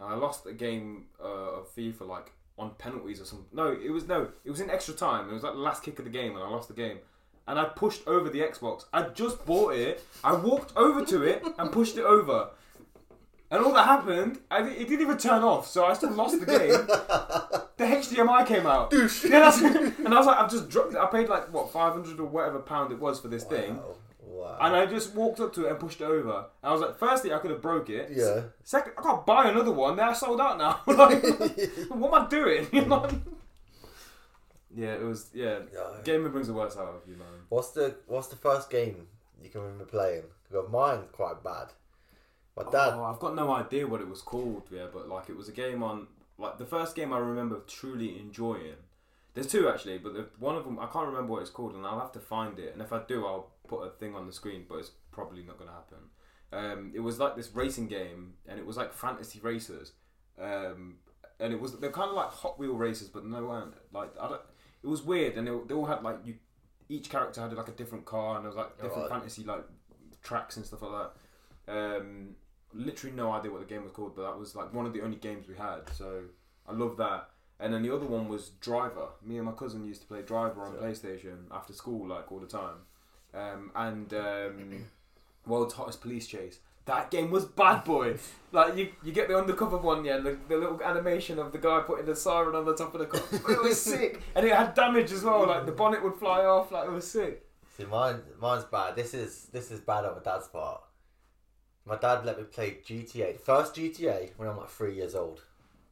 and I lost a game uh, of FIFA, like, on penalties or something. No, it was no, it was in extra time. It was like the last kick of the game, and I lost the game. And I pushed over the Xbox. I just bought it. I walked over to it and pushed it over. And all that happened, I th- it didn't even turn off, so I still lost the game. The H D M I came out. Yeah, that's, and I was like, I've just dropped it. I paid like, what, five hundred or whatever pound it was for this wow. thing. Wow. And I just walked up to it and pushed it over. And I was like, firstly, I could have broke it. Yeah. Second, I can't buy another one. They're sold out now. Like, what am I doing? You know? Yeah, it was, yeah. No. Gaming brings the worst out of you, man. What's the, what's the first game you can remember playing? Because mine's quite bad. My dad... Oh, I've got no idea what it was called, yeah, but like it was a game on... Like the first game I remember truly enjoying... There's two actually, but the, one of them, I can't remember what it's called and I'll have to find it. And if I do, I'll put a thing on the screen, but it's probably not going to happen. Um, it was like this racing game and it was like fantasy racers. Um, and it was, they're kind of like Hot Wheel racers, but no, weren't. Like, I don't, it was weird and they, they all had like, you, each character had like a different car and there was like different oh, right. fantasy like tracks and stuff like that. Um, literally no idea what the game was called, but that was like one of the only games we had, so I love that. And then the other one was Driver. Me and my cousin used to play Driver on yeah. PlayStation after school, like all the time. Um, and um, World's Hottest Police Chase. That game was bad, boy. Like you, you get the undercover one, yeah. The, the little animation of the guy putting the siren on the top of the car. It was sick, and it had damage as well. Like the bonnet would fly off. Like it was sick. See, mine, mine's bad. This is this is bad on my dad's part. My dad let me play G T A. First G T A when I'm like three years old.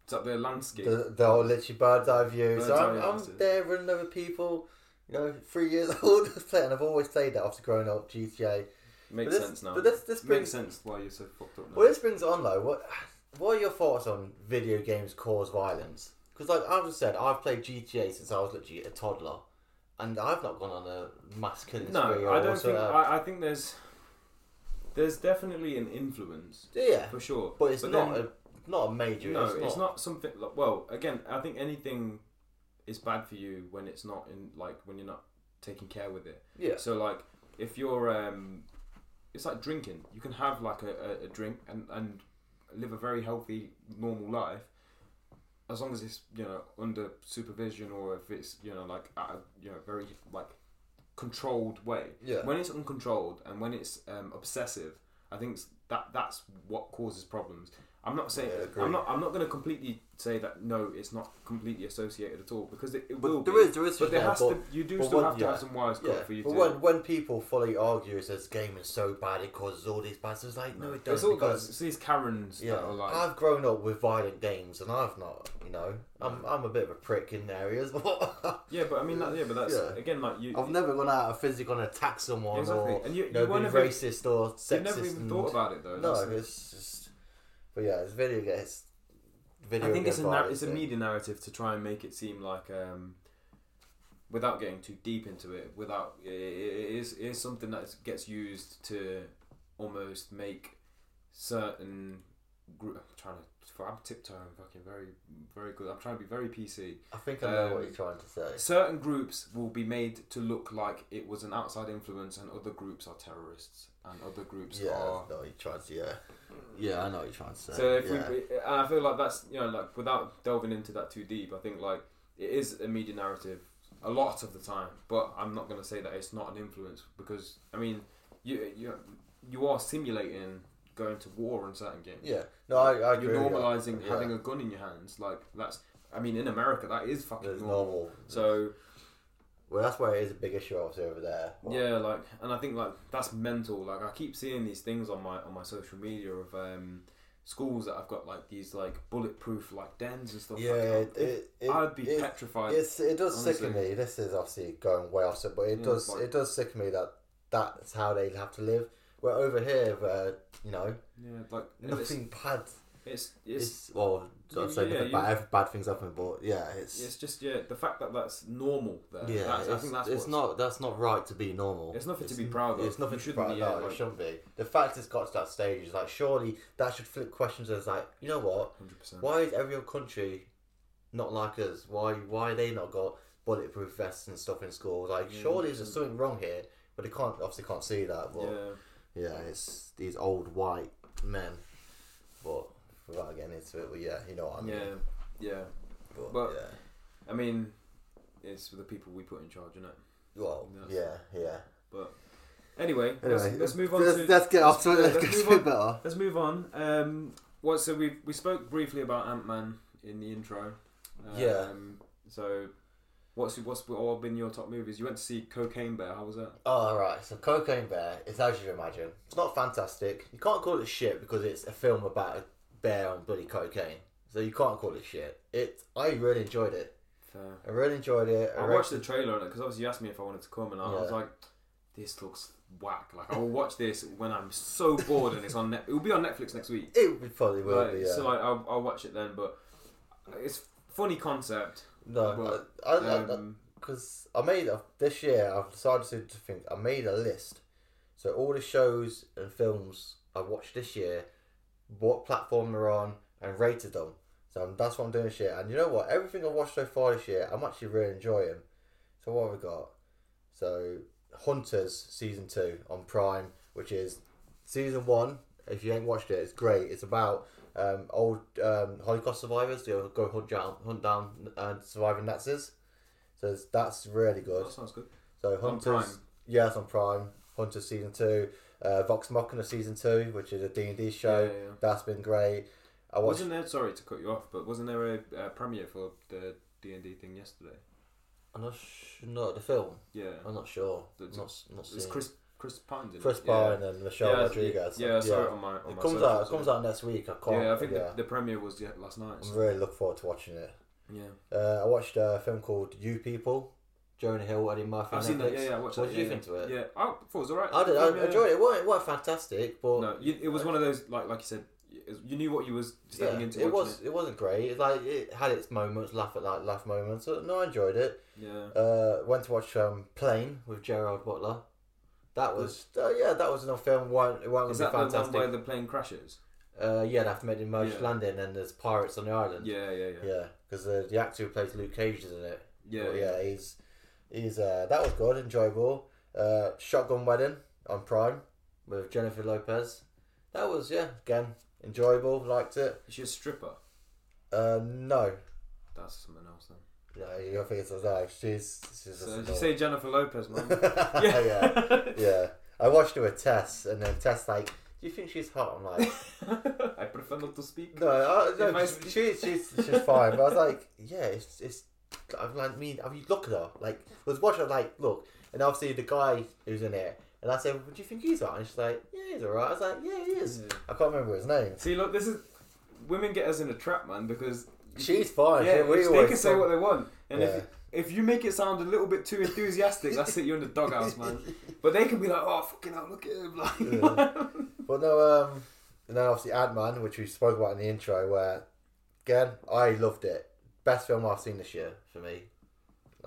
It's like the landscape. The, the whole literally bird's eye view. Bird's so I'm, I'm there running over people, you know, three years old. And I've always played that after growing up, G T A. Makes this, sense now. But this, this brings, makes sense why you're so fucked up now. Well, this brings on though, what, what are your thoughts on video games cause violence? Because like I've just said, I've played G T A since I was literally a toddler. And I've not gone on a mass killing spree. No, I don't think, I, I think there's... There's definitely an influence, yeah, for sure. But it's but not then, a not a major. No, it's, it's not. not something. Like, well, again, I think anything is bad for you when it's not in like when you're not taking care with it. Yeah. So like, if you're, um, it's like drinking. You can have like a, a, a drink and, and live a very healthy, normal life, as long as it's, you know, under supervision or if it's, you know, like at a, you know, very like controlled way. Yeah. When it's uncontrolled and when it's um, obsessive, I think that that's what causes problems. I'm not saying yeah, I'm not I'm not going to completely say that no, it's not completely associated at all because it, it will there be. Is, there is, but there has but, to you do still when, have to yeah. have some wires cut yeah. for you. But to when when people fully argue, it says gaming is so bad it causes all these bad. It's like no, it doesn't. It's all because it's these Karens yeah, that are like. I've grown up with violent games and I've not, you know, I'm I'm a bit of a prick in areas. Yeah, but I mean, that, yeah, but that's yeah. again like you. I've never gone out of physical and attacked someone exactly. or and you, you, know, you been never, racist or sexist. You've never even and, thought about it though. No, it's just. But yeah, it's video games. Video I think it's a nar- it's a media narrative to try and make it seem like, um, without getting too deep into it, without it is it is something that gets used to almost make certain. Group, I'm trying to. I'm tiptoeing, fucking very, very good. I'm trying to be very P C. I think I know um, what you're trying to say. Certain groups will be made to look like it was an outside influence, and other groups are terrorists, and other groups yeah, are. Yeah, I know what you're trying to. Yeah. Yeah, I know what you're trying to say. So if yeah. we, I feel like that's, you know, like without delving into that too deep, I think like it is a media narrative a lot of the time, but I'm not going to say that it's not an influence because I mean, you you you are simulating going to war in certain games. Yeah, no, I, I agree. You're normalising yeah. having a gun in your hands, like that's. I mean, in America, that is fucking normal. normal. So. Well, that's why it is a big issue obviously over there. But. Yeah, like, and I think like that's mental. Like, I keep seeing these things on my on my social media of um, schools that I've got like these like bulletproof like dens and stuff. Yeah, like that. It, it, I'd be it, petrified. It's, it does honestly. sicken me. This is obviously going way off, but it yeah, does like, it does sicken me that that's how they have to live. We're over here, where you know, yeah, like nothing it's, bad. It's, it's it's well, I'd say yeah, yeah, bad, bad things happen, but yeah, it's it's just yeah the fact that that's normal. There, yeah, that's, I think that's it's not that's not right to be normal. It's nothing it's, to be proud of. It's nothing to be proud of. It shouldn't be. The fact it's got to that stage is like surely that should flip questions as like you know what, one hundred percent Why is every other country not like us? Why why they not got bulletproof vests and stuff in school? Like yeah, surely there's something wrong here, but they can't obviously can't see that. But yeah, yeah it's these old white men, but. Without getting into it, well, yeah, you know what I mean. Yeah, yeah. But, but yeah. I mean, it's for the people we put in charge, isn't it? Well, that's yeah, yeah. But anyway, anyway let's, let's move on. Let's, to, let's get off to it. Let's, let's, move on, let's move on. Um, well, so we we spoke briefly about Ant-Man in the intro. Um, yeah. So, what's what's all been your top movies? You went to see Cocaine Bear. How was that? Oh, right. So Cocaine Bear, it's as you imagine. It's not fantastic. You can't call it shit because it's a film about a bear on bloody cocaine, so you can't call it shit. It, I really enjoyed it. Fair. I really enjoyed it. I, I watched the trailer on it because obviously you asked me if I wanted to come, and I yeah. was like, "This looks whack." Like I will watch this when I'm so bored, and it's on. Net- it will be on Netflix next week. It probably will. Like, be, yeah. So like, I'll, I'll watch it then. But it's funny concept. No, because I, I, I, I made a, this year. I've decided to think. I made a list, so all the shows and films I watched this year, what platform they're on, and rated them. So that's what I'm doing this year. And you know what? Everything I've watched so far this year, I'm actually really enjoying. So what have we got? So Hunters Season two on Prime, which is Season one. If you ain't watched it, it's great. It's about um, old um, Holocaust survivors who go hunt down, hunt down uh, surviving Nazis. So that's really good. That sounds good. So Hunters... On Prime. Yeah, it's on Prime. Hunters Season two. Uh, Vox Machina Season two, which is a D and D show. Yeah, yeah, yeah. That's been great. I watched... Wasn't there, sorry to cut you off, but wasn't there a, a premiere for the D and D thing yesterday? I'm not sure. No, the film? Yeah. I'm not sure. The, the, not, not it's Chris, Chris Pine, didn't Chris it? Pine yeah. and Michelle yeah, Rodriguez. Yeah, I saw it on my, on it my comes out. It comes out next week. I can't. Yeah, I think yeah. The, the premiere was yeah, last night. So. I'm really looking forward to watching it. Yeah. Uh, I watched a film called You People. Jonah Hill, Eddie Murphy. I've seen that. Yeah, yeah. I watched what that. What did yeah, you yeah. think to it? Yeah, I thought it was alright. I did. I yeah. enjoyed it. It weren't, it weren't fantastic, but no, you, it was one of those like like you said, you knew what you was stepping yeah, into. It was. It. it wasn't great. It, like it had its moments, laugh at like laugh moments. So, no, I enjoyed it. Yeah. Uh, went to watch um, Plane with Gerard Butler. That was uh, yeah, that was another film. One, it wasn't. Is that fantastic. The one where the plane crashes? Uh, yeah, they have to make an emergency yeah. landing, and there's pirates on the island. Yeah, yeah, yeah. Yeah, because uh, the actor who plays Luke Cage is in it. Yeah, but, yeah, yeah, he's. Is uh, that was good, enjoyable. Uh, Shotgun Wedding on Prime with Jennifer Lopez. That was yeah, again enjoyable. Liked it. Is she a stripper? Uh, no. That's something else then. Yeah, you gotta think it's no. She's she's. So you say Jennifer Lopez, man. yeah. yeah, yeah. I watched her with Tess, and then Tess like, "Do you think she's hot?" I'm like, "I prefer not to speak." No, I, no, she, she, she's she's fine. But I was like, yeah, it's it's. I'm like, I mean, I mean, look at her. Like, I was watching her, like, look. And obviously, the guy who's in it, and I said, "What do you think he's on?" And she's like, "Yeah, he's alright." I was like, "Yeah, he is." Yeah. I can't remember his name. See, look, this is. Women get us in a trap, man, because. She's fine. Yeah, we they can say what they want. And yeah. if, if you make it sound a little bit too enthusiastic, that's it, you're in the doghouse, man. But they can be like, "Oh, fucking hell, look at him." Like, yeah. But no, um. And then obviously, Ant-Man, which we spoke about in the intro, where, again, I loved it. Best film I've seen this year for me.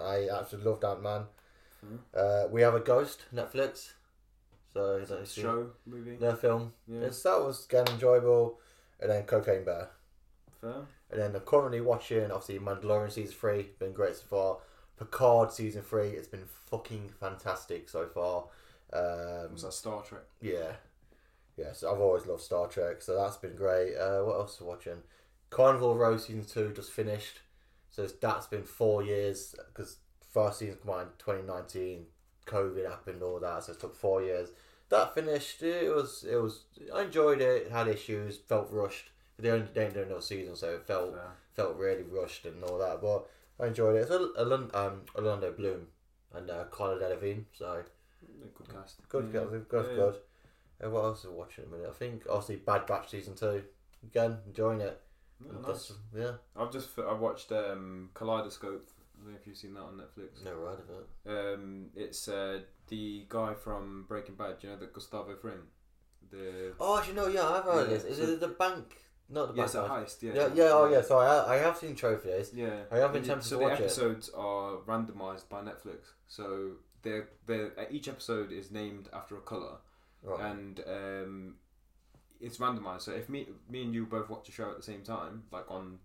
I absolutely loved Ant-Man. Hmm. Uh, we Have a Ghost, Netflix. So is that a show movie? No film. Yeah. It's, that was again enjoyable. And then Cocaine Bear. Fair. And then I'm currently watching obviously Mandalorian season three. Been great so far. Picard season three. It's been fucking fantastic so far. Um, was that Star Trek? Yeah. Yeah. So I've always loved Star Trek. So that's been great. Uh, what else are we watching? Carnival Row season two just finished. So that's been four years because first season come out in twenty nineteen, COVID happened, all that. So it took four years. That finished. It was. It was. I enjoyed it. It had issues. Felt rushed. They only didn't do another season, so it felt yeah. felt really rushed and all that. But I enjoyed it. It's Orlando um, Orlando Bloom and uh, Cara Delevingne. So good cast. Good, yeah. good, good, yeah. good. And what else are we watching at the minute? I think obviously Bad Batch season two. again, enjoying it. Yeah, nice. Yeah. I've just I watched um, Kaleidoscope. I don't know if you've seen that on Netflix. Never heard of it. Um, it's uh, the guy from Breaking Bad. You know the Gustavo Fring. The oh, actually no, yeah, I've heard of yeah, this. Is so, it the bank? Not the bank. Yeah, it's a heist. Yeah. Yeah. Yeah. yeah. Oh, yeah. So I I have seen Trophy Days. Yeah. I have been tempted so to watch it. So the episodes are randomised by Netflix. So they they each episode is named after a colour, right. and um, it's randomised. So if me me and you both watch a show at the same time, like on,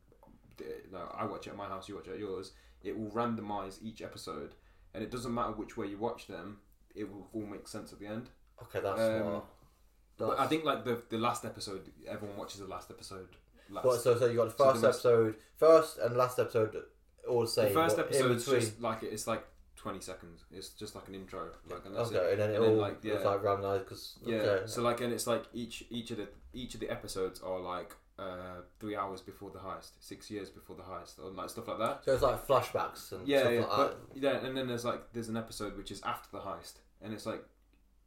like I watch it at my house, you watch it at yours. It will randomise each episode, and it doesn't matter which way you watch them. It will all make sense at the end. Okay, that's um, smart. That's... But I think like the the last episode, everyone watches the last episode. Last. What, so so you got the first so the episode, rest... first and last episode, all the same. The first episode is just like it's like twenty seconds. It's just like an intro. Like, and that's okay, it. and then it and all then, like, yeah. it's like randomised because yeah. Okay. So like and it's like each each of the each of the episodes are like. Uh, three hours before the heist, six years before the heist, or like stuff like that. So it's like flashbacks and yeah, stuff yeah, like but, that. Yeah, and then there's like there's an episode which is after the heist, and it's like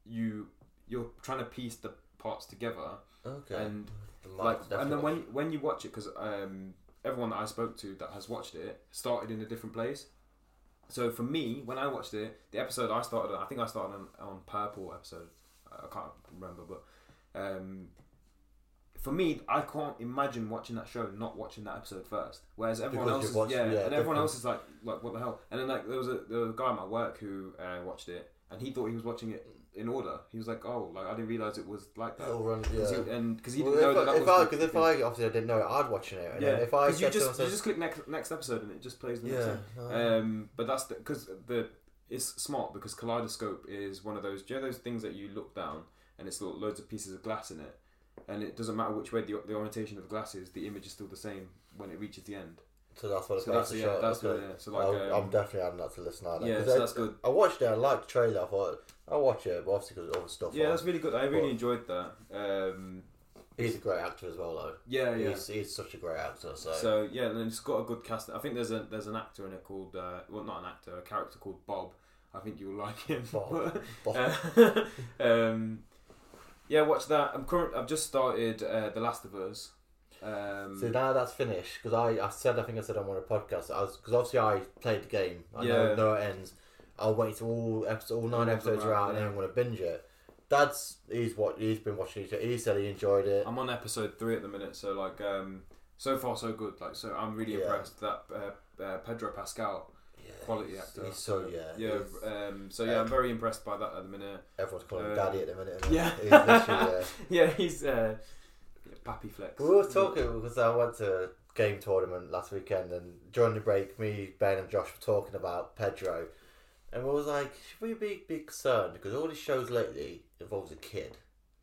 you you're trying to piece the parts together. Okay. And like, and then when when you watch it, because um, everyone that I spoke to that has watched it started in a different place. So for me, when I watched it, the episode I started, on, I think I started on, on purple episode. I can't remember, but. Um, For me, I can't imagine watching that show not watching that episode first. Whereas everyone else, is, watching, yeah, yeah, and definitely. everyone else is like, like, what the hell? And then like there was a, there was a guy at my work who uh, watched it, and he thought he was watching it in order. He was like, oh, like I didn't realize it was like that. Run, yeah. Cause he, and because he well, didn't know I, that. If that I, was I, the, if I obviously I didn't know it, I'd watching it. And yeah, if I you just you just click next next episode and it just plays the yeah, next. Yeah, um, but that's because the, the it's smart because Kaleidoscope is one of those do you know those things that you look down and it's got loads of pieces of glass in it. And it doesn't matter which way the, the orientation of the glass is, the image is still the same when it reaches the end. So that's what it's so that's, to yeah, show. That's good. Yeah. So like, I'm, um, I'm definitely adding that to listen now. Yeah, so I, that's good. I watched it. I liked the trailer. I thought I'll watch it, but obviously because other stuff. Yeah, on. That's really good. I really but enjoyed that. Um, he's a great actor as well, though. Yeah, yeah. He's, he's such a great actor. So, so yeah, and it's got a good cast. I think there's a there's an actor in it called uh, well, not an actor, a character called Bob. I think you'll like him. Bob. Bob. um, Yeah, watch that. I'm current. I've just started uh, The Last of Us. Um, so now that's finished because I, I said I think I said on one of the podcasts because obviously I played the game. I yeah. know, know it ends. I'll wait till all episode, all nine episodes are out, and then I'm gonna binge it. Dad's he's what he's been watching it. He said he enjoyed it. I'm on episode three at the minute, so like um, so far so good. Like so, I'm really yeah. impressed that uh, uh, Pedro Pascal. Quality actor. He's so, so yeah. Yeah. Um, so yeah, um, I'm very impressed by that at the minute. Everyone's calling uh, him Daddy at the minute. Yeah. He's yeah. yeah, he's uh, Pappy Flex. We were talking because I went to a game tournament last weekend, and during the break, me, Ben, and Josh were talking about Pedro, and we was like, should we be be concerned because all these shows lately involves a kid,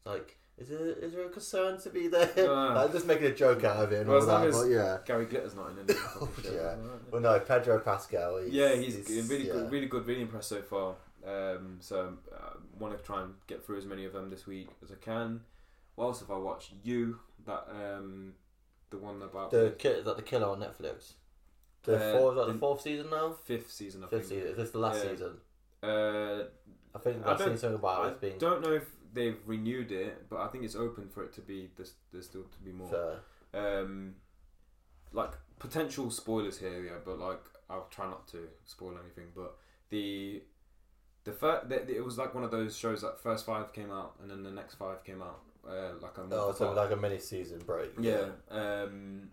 like. Is there, is there a concern to be there? No. Like, just making a joke out of it and well, all that, but yeah. Gary Glitter's not in it. oh, yeah. Right? Well, no, Pedro Pascal. He's, yeah, he's, he's really yeah. good, really good, really impressed so far. Um, so I want to try and get through as many of them this week as I can. What else have I watched? You, that um, the one about the ki- is that the killer on Netflix. The uh, fourth, like the, the fourth season now. Fifth season, I fifth think. Season. Is this the last yeah. season? Uh, I think I've seen something about it. It's been. Don't know if. They've renewed it, but I think it's open for it to be. There's, there's still to be more. Um, like potential spoilers here, yeah. But like, I'll try not to spoil anything. But the the first, it was like one of those shows that first five came out, and then the next five came out. Uh, like a month oh, so like a mini season break. Yeah. yeah. Um,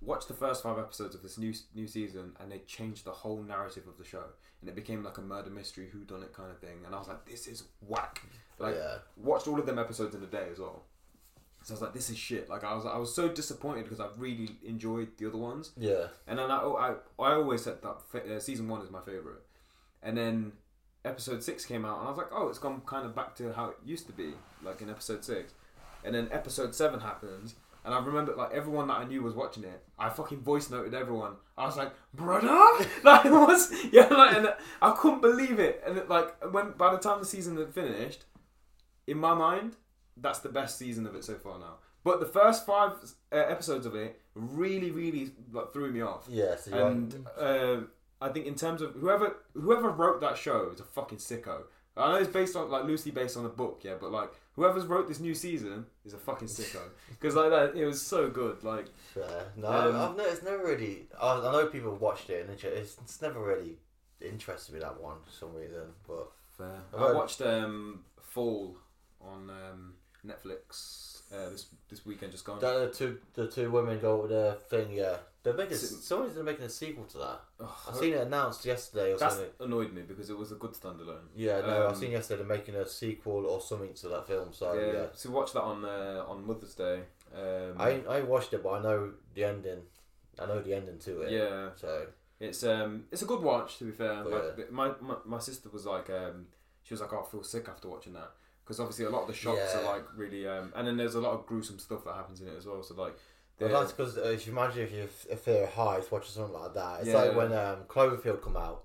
watch the first five episodes of this new new season, and they changed the whole narrative of the show, and it became like a murder mystery, whodunit kind of thing. And I was like, this is whack. Like yeah. watched all of them episodes in a day as well, so I was like, "This is shit." Like I was, I was so disappointed because I really enjoyed the other ones. Yeah, and then I, I, I always said that uh, season one is my favorite, and then episode six came out, and I was like, "Oh, it's gone kind of back to how it used to be," like in episode six, and then episode seven happens, and I remember like everyone that I knew was watching it. I fucking voice noted everyone. I was like, "Brother," like it was, yeah, like and I couldn't believe it, and it, like when by the time the season had finished. In my mind, that's the best season of it so far now. But the first five uh, episodes of it really, really like, threw me off. Yeah, so and uh, I think in terms of whoever whoever wrote that show is a fucking sicko. I know it's based on, like, loosely based on a book, yeah, but, like, whoever's wrote this new season is a fucking sicko. Because, like, that, it was so good, like... Fair. No, um, I've no, it's never really... I, I know people have watched it, and it's, it's never really interested me, that one, for some reason, but... Fair. I, I watched um, Fall on um, Netflix uh, this this weekend, just gone. The two, the two women go with their thing, yeah. They're making, someone's making a sequel to that. Oh, I've seen it announced yesterday or that's something. That annoyed me because it was a good standalone. Yeah, no, um, I've seen yesterday they're making a sequel or something to that film. So yeah, yeah. So watch that on uh, on Mother's Day. Um, I I watched it, but I know the ending. I know the ending to it. Yeah. So it's um it's a good watch, to be fair. My, yeah. my, my my sister was like um she was like, oh, I feel sick after watching that, because obviously a lot of the shots yeah. are like really um and then there's a lot of gruesome stuff that happens in it as well. So like. Well, that's because uh, if you imagine if you if they're high, watching something like that, it's yeah, like yeah. when um, Cloverfield come out.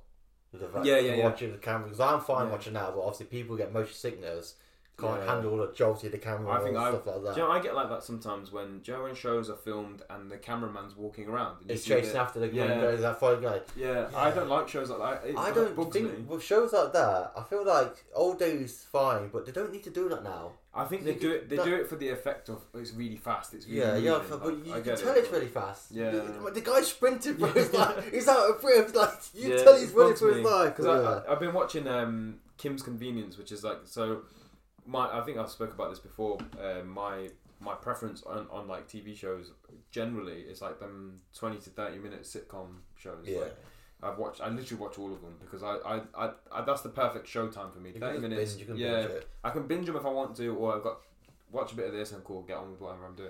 The yeah, yeah, yeah. Watching the camera, because I'm fine yeah. watching that, but obviously people get motion sickness, can't yeah. handle the jolty of the camera I and think stuff I, like that. Do you know, I get like that sometimes when Joe shows are filmed and the cameraman's walking around. And it's chasing it. after the yeah. guy. That funny guy. Yeah. yeah, I don't like shows like that. It's I like don't bugs think me. Well, shows like that. I feel like old days fine, but they don't need to do that now. I think they do it. They that, do it for the effect of it's really fast. It's really yeah, yeah. But like, you I can tell it, it's really fast. Yeah, the, the guy sprinted. Bro, yeah. like, he's out of breath. Like you yeah, tell he's running for his life. Because yeah. I've been watching um, Kim's Convenience, which is like so. My I think I've spoke about this before. Uh, my my preference on, on like T V shows generally is like them twenty to thirty minute sitcom shows. Yeah. Like, I've watched. I literally watch all of them because I, I, I, I that's the perfect showtime for me. You Thirty minutes. Binge, you can yeah, binge it. I can binge them if I want to, or I've got watch a bit of this and cool, get on with whatever I'm doing.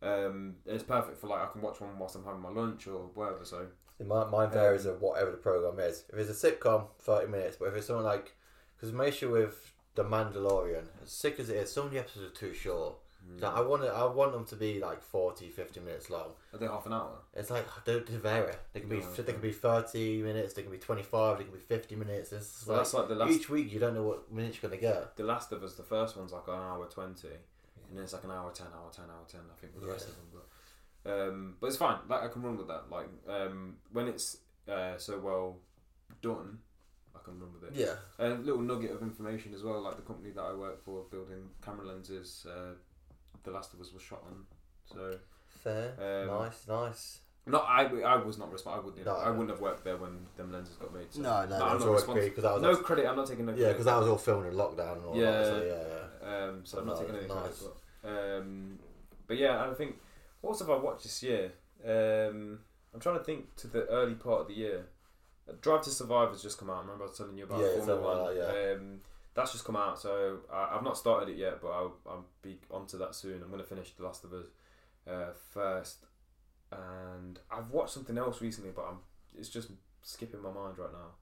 Um, it's perfect for like I can watch one whilst I'm having my lunch or whatever. So my mine varies um, of whatever the program is. If it's a sitcom, thirty minutes. But if it's something like, because my issue with The Mandalorian, as sick as it is, some of the episodes are too short. Mm. Like, I want it, I want them to be like forty, fifty minutes long. Are they half an hour? It's like they, they vary. They can be, no, they can be thirty minutes. They can be twenty-five. They can be fifty minutes. It's well, like, that's like the last, each week you don't know what minutes you're gonna get. The Last of Us, the first one's like an hour twenty, yeah. and then it's like an hour ten, hour ten, hour ten. I think with the yeah. rest of them, but um, but it's fine. Like I can run with that. Like um, when it's uh, so well done. I can run with it. Yeah. A little nugget of information as well, like the company that I work for, building camera lenses. Uh, The Last of Us was shot on, so fair, um, nice, nice. No, I, I was not responsible. I wouldn't, no, I wouldn't have worked there when them lenses got made. So. No, no, no, I'm not responsible. No like, credit. I'm not taking no. Credit. Yeah, because that was all filmed in lockdown and all yeah, that. So yeah, yeah. Um, so I'm not no, taking any nice. credit. But, um, but yeah, I think what else have I watched this year? Um, I'm trying to think to the early part of the year. Drive to Survive has just come out. I remember I was telling you about yeah, Formula One. That, yeah. Um, that's just come out, so I, I've not started it yet, but I'll, I'll be onto that soon. I'm going to finish The Last of Us uh, first, and I've watched something else recently, but I'm, it's just skipping my mind right now.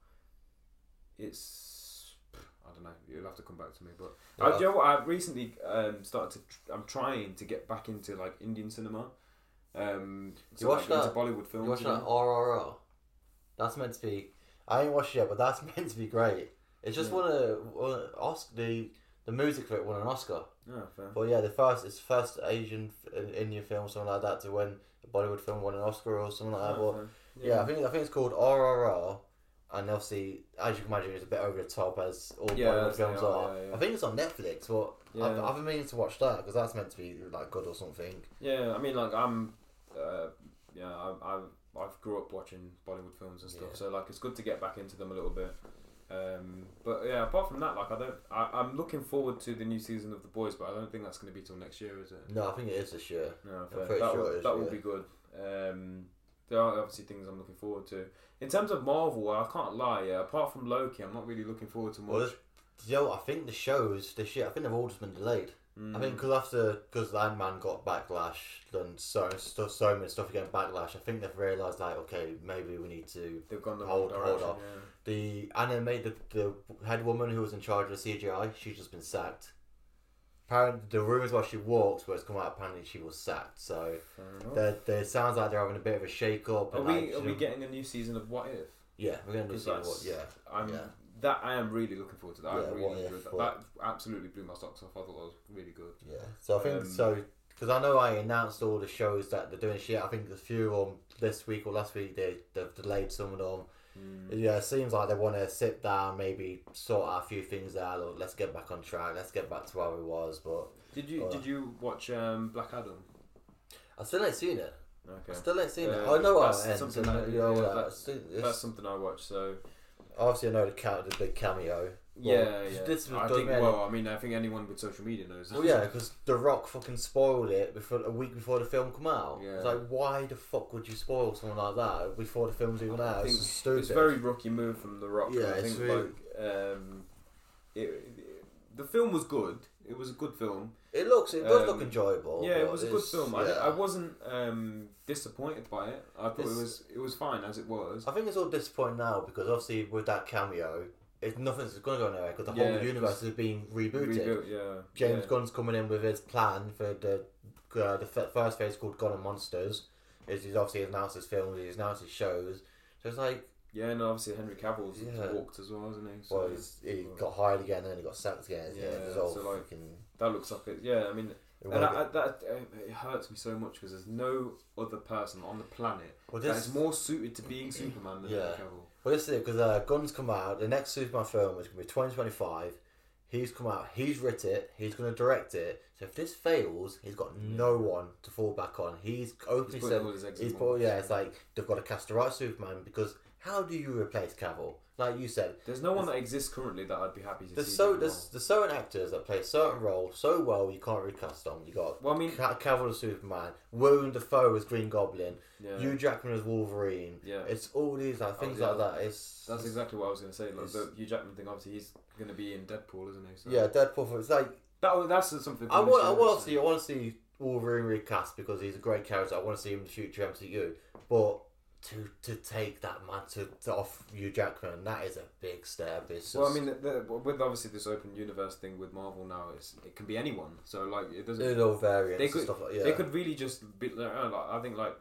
It's I don't know. You'll have to come back to me, but yeah. I, you know what? I've recently um, started to. I'm trying to get back into like Indian cinema. Um, so you watch like, that Bollywood films. You watch that R R R. That's meant to be. I ain't watched it yet, but that's meant to be great. It's just yeah. won a, won an Oscar. The the music for it won an Oscar. Oh, fair. But yeah, the first it's first Asian Indian film, something like that, to win a Bollywood film won an Oscar or something like oh, that. But yeah. yeah, I think I think it's called R R R, and obviously, as you can imagine, it's a bit over the top as all yeah, Bollywood films are. Yeah, yeah. I think it's on Netflix, but yeah. I've, I've been meaning to watch that because that's meant to be like good or something. Yeah, I mean, like I'm, uh, yeah, I, I've. I've grew up watching Bollywood films and stuff, yeah. so like it's good to get back into them a little bit. Um, but yeah, apart from that, like I don't, I, I'm looking forward to the new season of The Boys, but I don't think that's going to be till next year, is it? No, I think it is this year. No, I'm pretty that sure will, it is, that yeah. will be good. Um, there are obviously things I'm looking forward to. In terms of Marvel, I can't lie. Yeah, apart from Loki, I'm not really looking forward to much. Well, yo, I think the shows this year, I think they've all just been delayed. Mm. I mean, because after because Ant-Man got backlash, then so so so many stuff again backlash. I think they've realised like, okay, maybe we need to they've gone the hold hold off. Yeah. The anime, the the head woman who was in charge of the C G I, she's just been sacked. Apparently, the rumours while she walks, where it's come out, apparently she was sacked. So, it sounds like they're having a bit of a shake up. Are and we like, are we getting a new season of What If? Yeah, we're getting a new season. Of What? Yeah, I'm. Yeah. That I am really looking forward to. That yeah, I really enjoyed that. That absolutely blew my socks off. I thought that was really good. Yeah. So I think um, so because I know I announced all the shows that they're doing shit. I think a few on this week or last week they they've delayed some of them. Mm. Yeah, it seems like they want to sit down, maybe sort out a few things out. Or let's get back on track. Let's get back to where we was. But did you uh, did you watch um, Black Adam? I still ain't seen it. Okay. I still ain't seen uh, it. I know what ends. Something and, that, you know, yeah, that, that's, that's something I watched. So obviously, I know the, ca- the big cameo. Yeah, yeah. This I think, many. well, I mean, I think anyone with social media knows this. Well, yeah, because The Rock fucking spoiled it before, a week before the film come out. Yeah. It's like, why the fuck would you spoil something like that before the film's even out? It's stupid. It's a very rookie move from The Rock. Yeah, I think, really... like, um, it, it, the film was good. It was a good film. It looks, it does um, look enjoyable. Yeah, it was a good film. Yeah. I, I wasn't um, disappointed by it. I thought it's, it was, it was fine as it was. I think it's all disappointing now because obviously with that cameo. It, nothing's going to go nowhere because the yeah, whole universe is being rebooted. Reboot, yeah, James yeah. Gunn's coming in with his plan for the uh, the f- first phase called Gone and Monsters. It's, he's obviously announced his films, he's announced his shows. So it's like... Yeah, and obviously Henry Cavill's yeah. walked as well, hasn't he? So, well, he's, he well. got hired again and then he got sacked again. Yeah, it? all so like, freaking... that looks like it. Yeah, I mean... And I, I, that it hurts me so much because there's no other person on the planet well, that is more suited to being Superman than yeah. Henry Cavill. Well, this is it because uh, Gunn's come out. The next Superman film is going to be twenty twenty-five. He's come out. He's written it. He's going to direct it. So if this fails, he's got yeah. no one to fall back on. He's openly said, "He's put, yeah." It's like they've got to cast the right Superman because how do you replace Cavill? Like you said, there's no one that exists currently that I'd be happy to there's see. So, there's, there's certain actors that play certain roles so well you can't recast them. You got well, I mean, Cav- Cavill as Superman, Willem Dafoe as Green Goblin, yeah. Hugh Jackman as Wolverine. Yeah. It's all these like things oh, yeah. like that. It's that's exactly what I was going to say. Like the Hugh Jackman thing, obviously he's going to be in Deadpool, isn't he? So. Yeah, Deadpool. It's like that. That's something. I want. I want to see. I want to see Wolverine recast because he's a great character. I want to see him in the future M C U, but. To to take that man to, to off Hugh Jackman, that is a big step. It's just... Well, I mean, the, the, with obviously this open universe thing with Marvel now, it's, it can be anyone. So like, it doesn't. It all variants. They could and stuff like, yeah. they could really just be. Like, I think like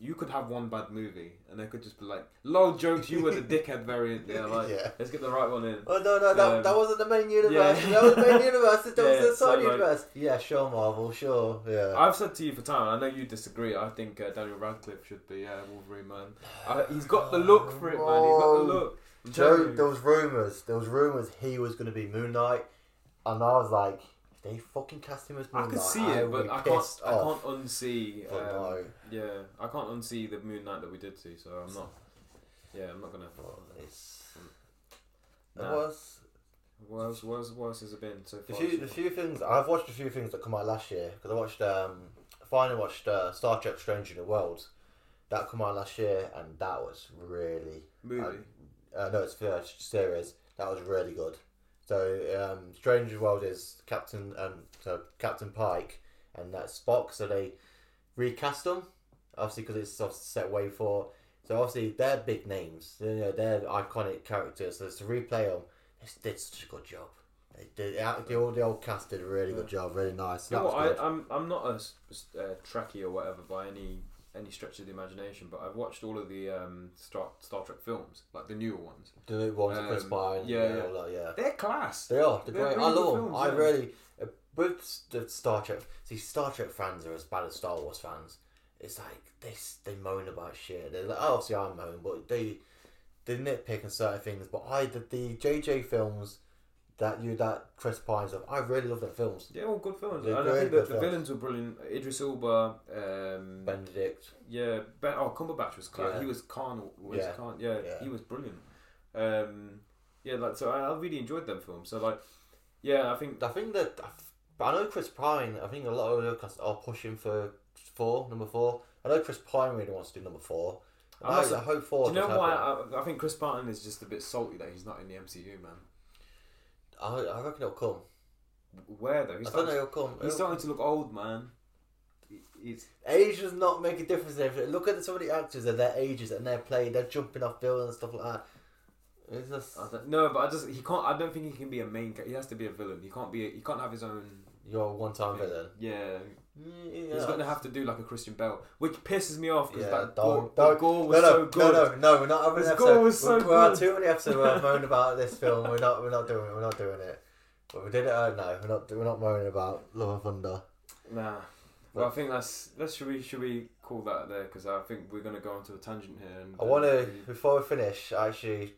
you could have one bad movie, and they could just be like, "Lol, jokes, you were the dickhead variant." Yeah, like yeah. let's get the right one in. Oh no, no, that um, that wasn't the main universe. Yeah. That was the main universe. That yeah, was the side so universe. Like, yeah, sure, Marvel, sure. Yeah. I've said to you for time. I know you disagree. I think uh, Daniel Radcliffe should be uh, Wolverine, man. I, he's got the look for it, man. He's got the look. Joe, there was rumors. There was rumors he was going to be Moon Knight, and I was like. They fucking cast him as Moon Knight. I can see it, but I can't. I can't unsee. Um, no. Yeah, I can't unsee the Moon Knight that we did see. So I'm not. Yeah, I'm not gonna. Well, it's, nah. What else? What else, what else? What else has it been so far? The few, the few things I've watched a few things that come out last year because I watched. Um, finally watched uh, Star Trek: Strange New Worlds. That came out last year, and that was really movie. Uh, uh, no, it's a uh, series. That was really good. So, um, Strange World is Captain um, so Captain Pike, and that's Spock. So they recast them, obviously because it's set way for. So obviously they're big names, you know, they're iconic characters. So to replay them, they did such a good job. They did the old the old cast did a really yeah. good job, really nice. You know what, I, I'm I'm not a uh, Trekkie or whatever by any any stretch of the imagination, but I've watched all of the um, Star Star Trek films, like the newer ones. The new ones, um, Chris Pine, yeah, yeah, all that, yeah. They're class. They are. They're, they're great. Really I love them. Films, I yeah. really uh, with the Star Trek. See, Star Trek fans are as bad as Star Wars fans. It's like they they moan about shit. They're like, oh, see, I moan, but they they nitpick and certain things. But I the, the J J films. That you that Chris Pine stuff. I really love their films. They're all good films. They're and I think that the films. villains were brilliant. Idris Elba, um, Benedict. Yeah, Ben. Oh, Cumberbatch was class. Yeah. He was Khan. Was yeah. Khan. Yeah, yeah, he was brilliant. Um, yeah, like so. I, I really enjoyed them films. So like, yeah, I think I think that I know Chris Pine. I think a lot of us are pushing for four number four. I know Chris Pine really wants to do number four. I, I hope four. Do you know why? I, I think Chris Pine is just a bit salty that he's not in the M C U, man. I, I reckon it'll come. Where though? He's I don't know. He'll come. He's starting to look old, man. He's... Age does not make a difference. Look at some of the actors at their ages and they're playing. They're jumping off buildings and stuff like that. It's just... I don't, no, but I just he can't. I don't think he can be a main. He has to be a villain. He can't be. A, he can't have his own. You're a one-time villain. Yeah. Yeah. He's going to have to do like a Christian Bale, which pisses me off because yeah, that gore, that gore was no, no, so good. No, no, no, we're not having this an episode. Gore was so we're, good. We're too many episodes where I moan about this film. We're not, we're not doing it. We're not doing it. But we did it. Uh, no, we're not. We're not moaning about Love and Thunder. Nah. Well, but, I think that's. Let's should we should we call that there because I think we're going to go onto a tangent here. And I want to, before we finish, actually,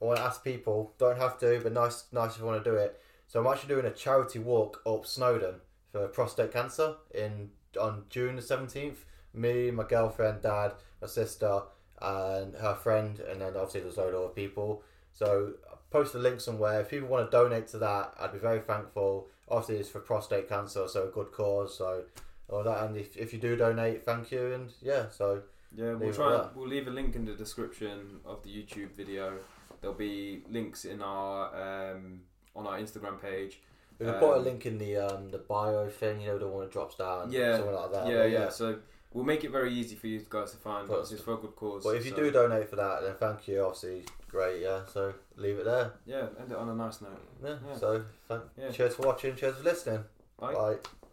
I want to ask people, don't have to, but nice, nice if you want to do it. So I'm actually doing a charity walk up Snowdon for prostate cancer in on June the seventeenth. Me, my girlfriend, dad, my sister, and her friend, and then obviously there's a load of other people. So I'll post a link somewhere. If people want to donate to that, I'd be very thankful. Obviously it's for prostate cancer, so a good cause. So all that, and if, if you do donate, thank you. And yeah, so yeah, we'll try. And, we'll leave a link in the description of the YouTube video. There'll be links in our um, on our Instagram page. We can um, put a link in the um, the bio thing. You know, the one that drops down. Yeah, something like that. Yeah, but, yeah, yeah. So. We'll make it very easy for you guys to find, but it's for a good cause. But if you so. do donate for that, then thank you, obviously, great, yeah, so leave it there. Yeah, end it on a nice note. Yeah, yeah. so thank, yeah. Cheers for watching, cheers for listening. Bye. Bye.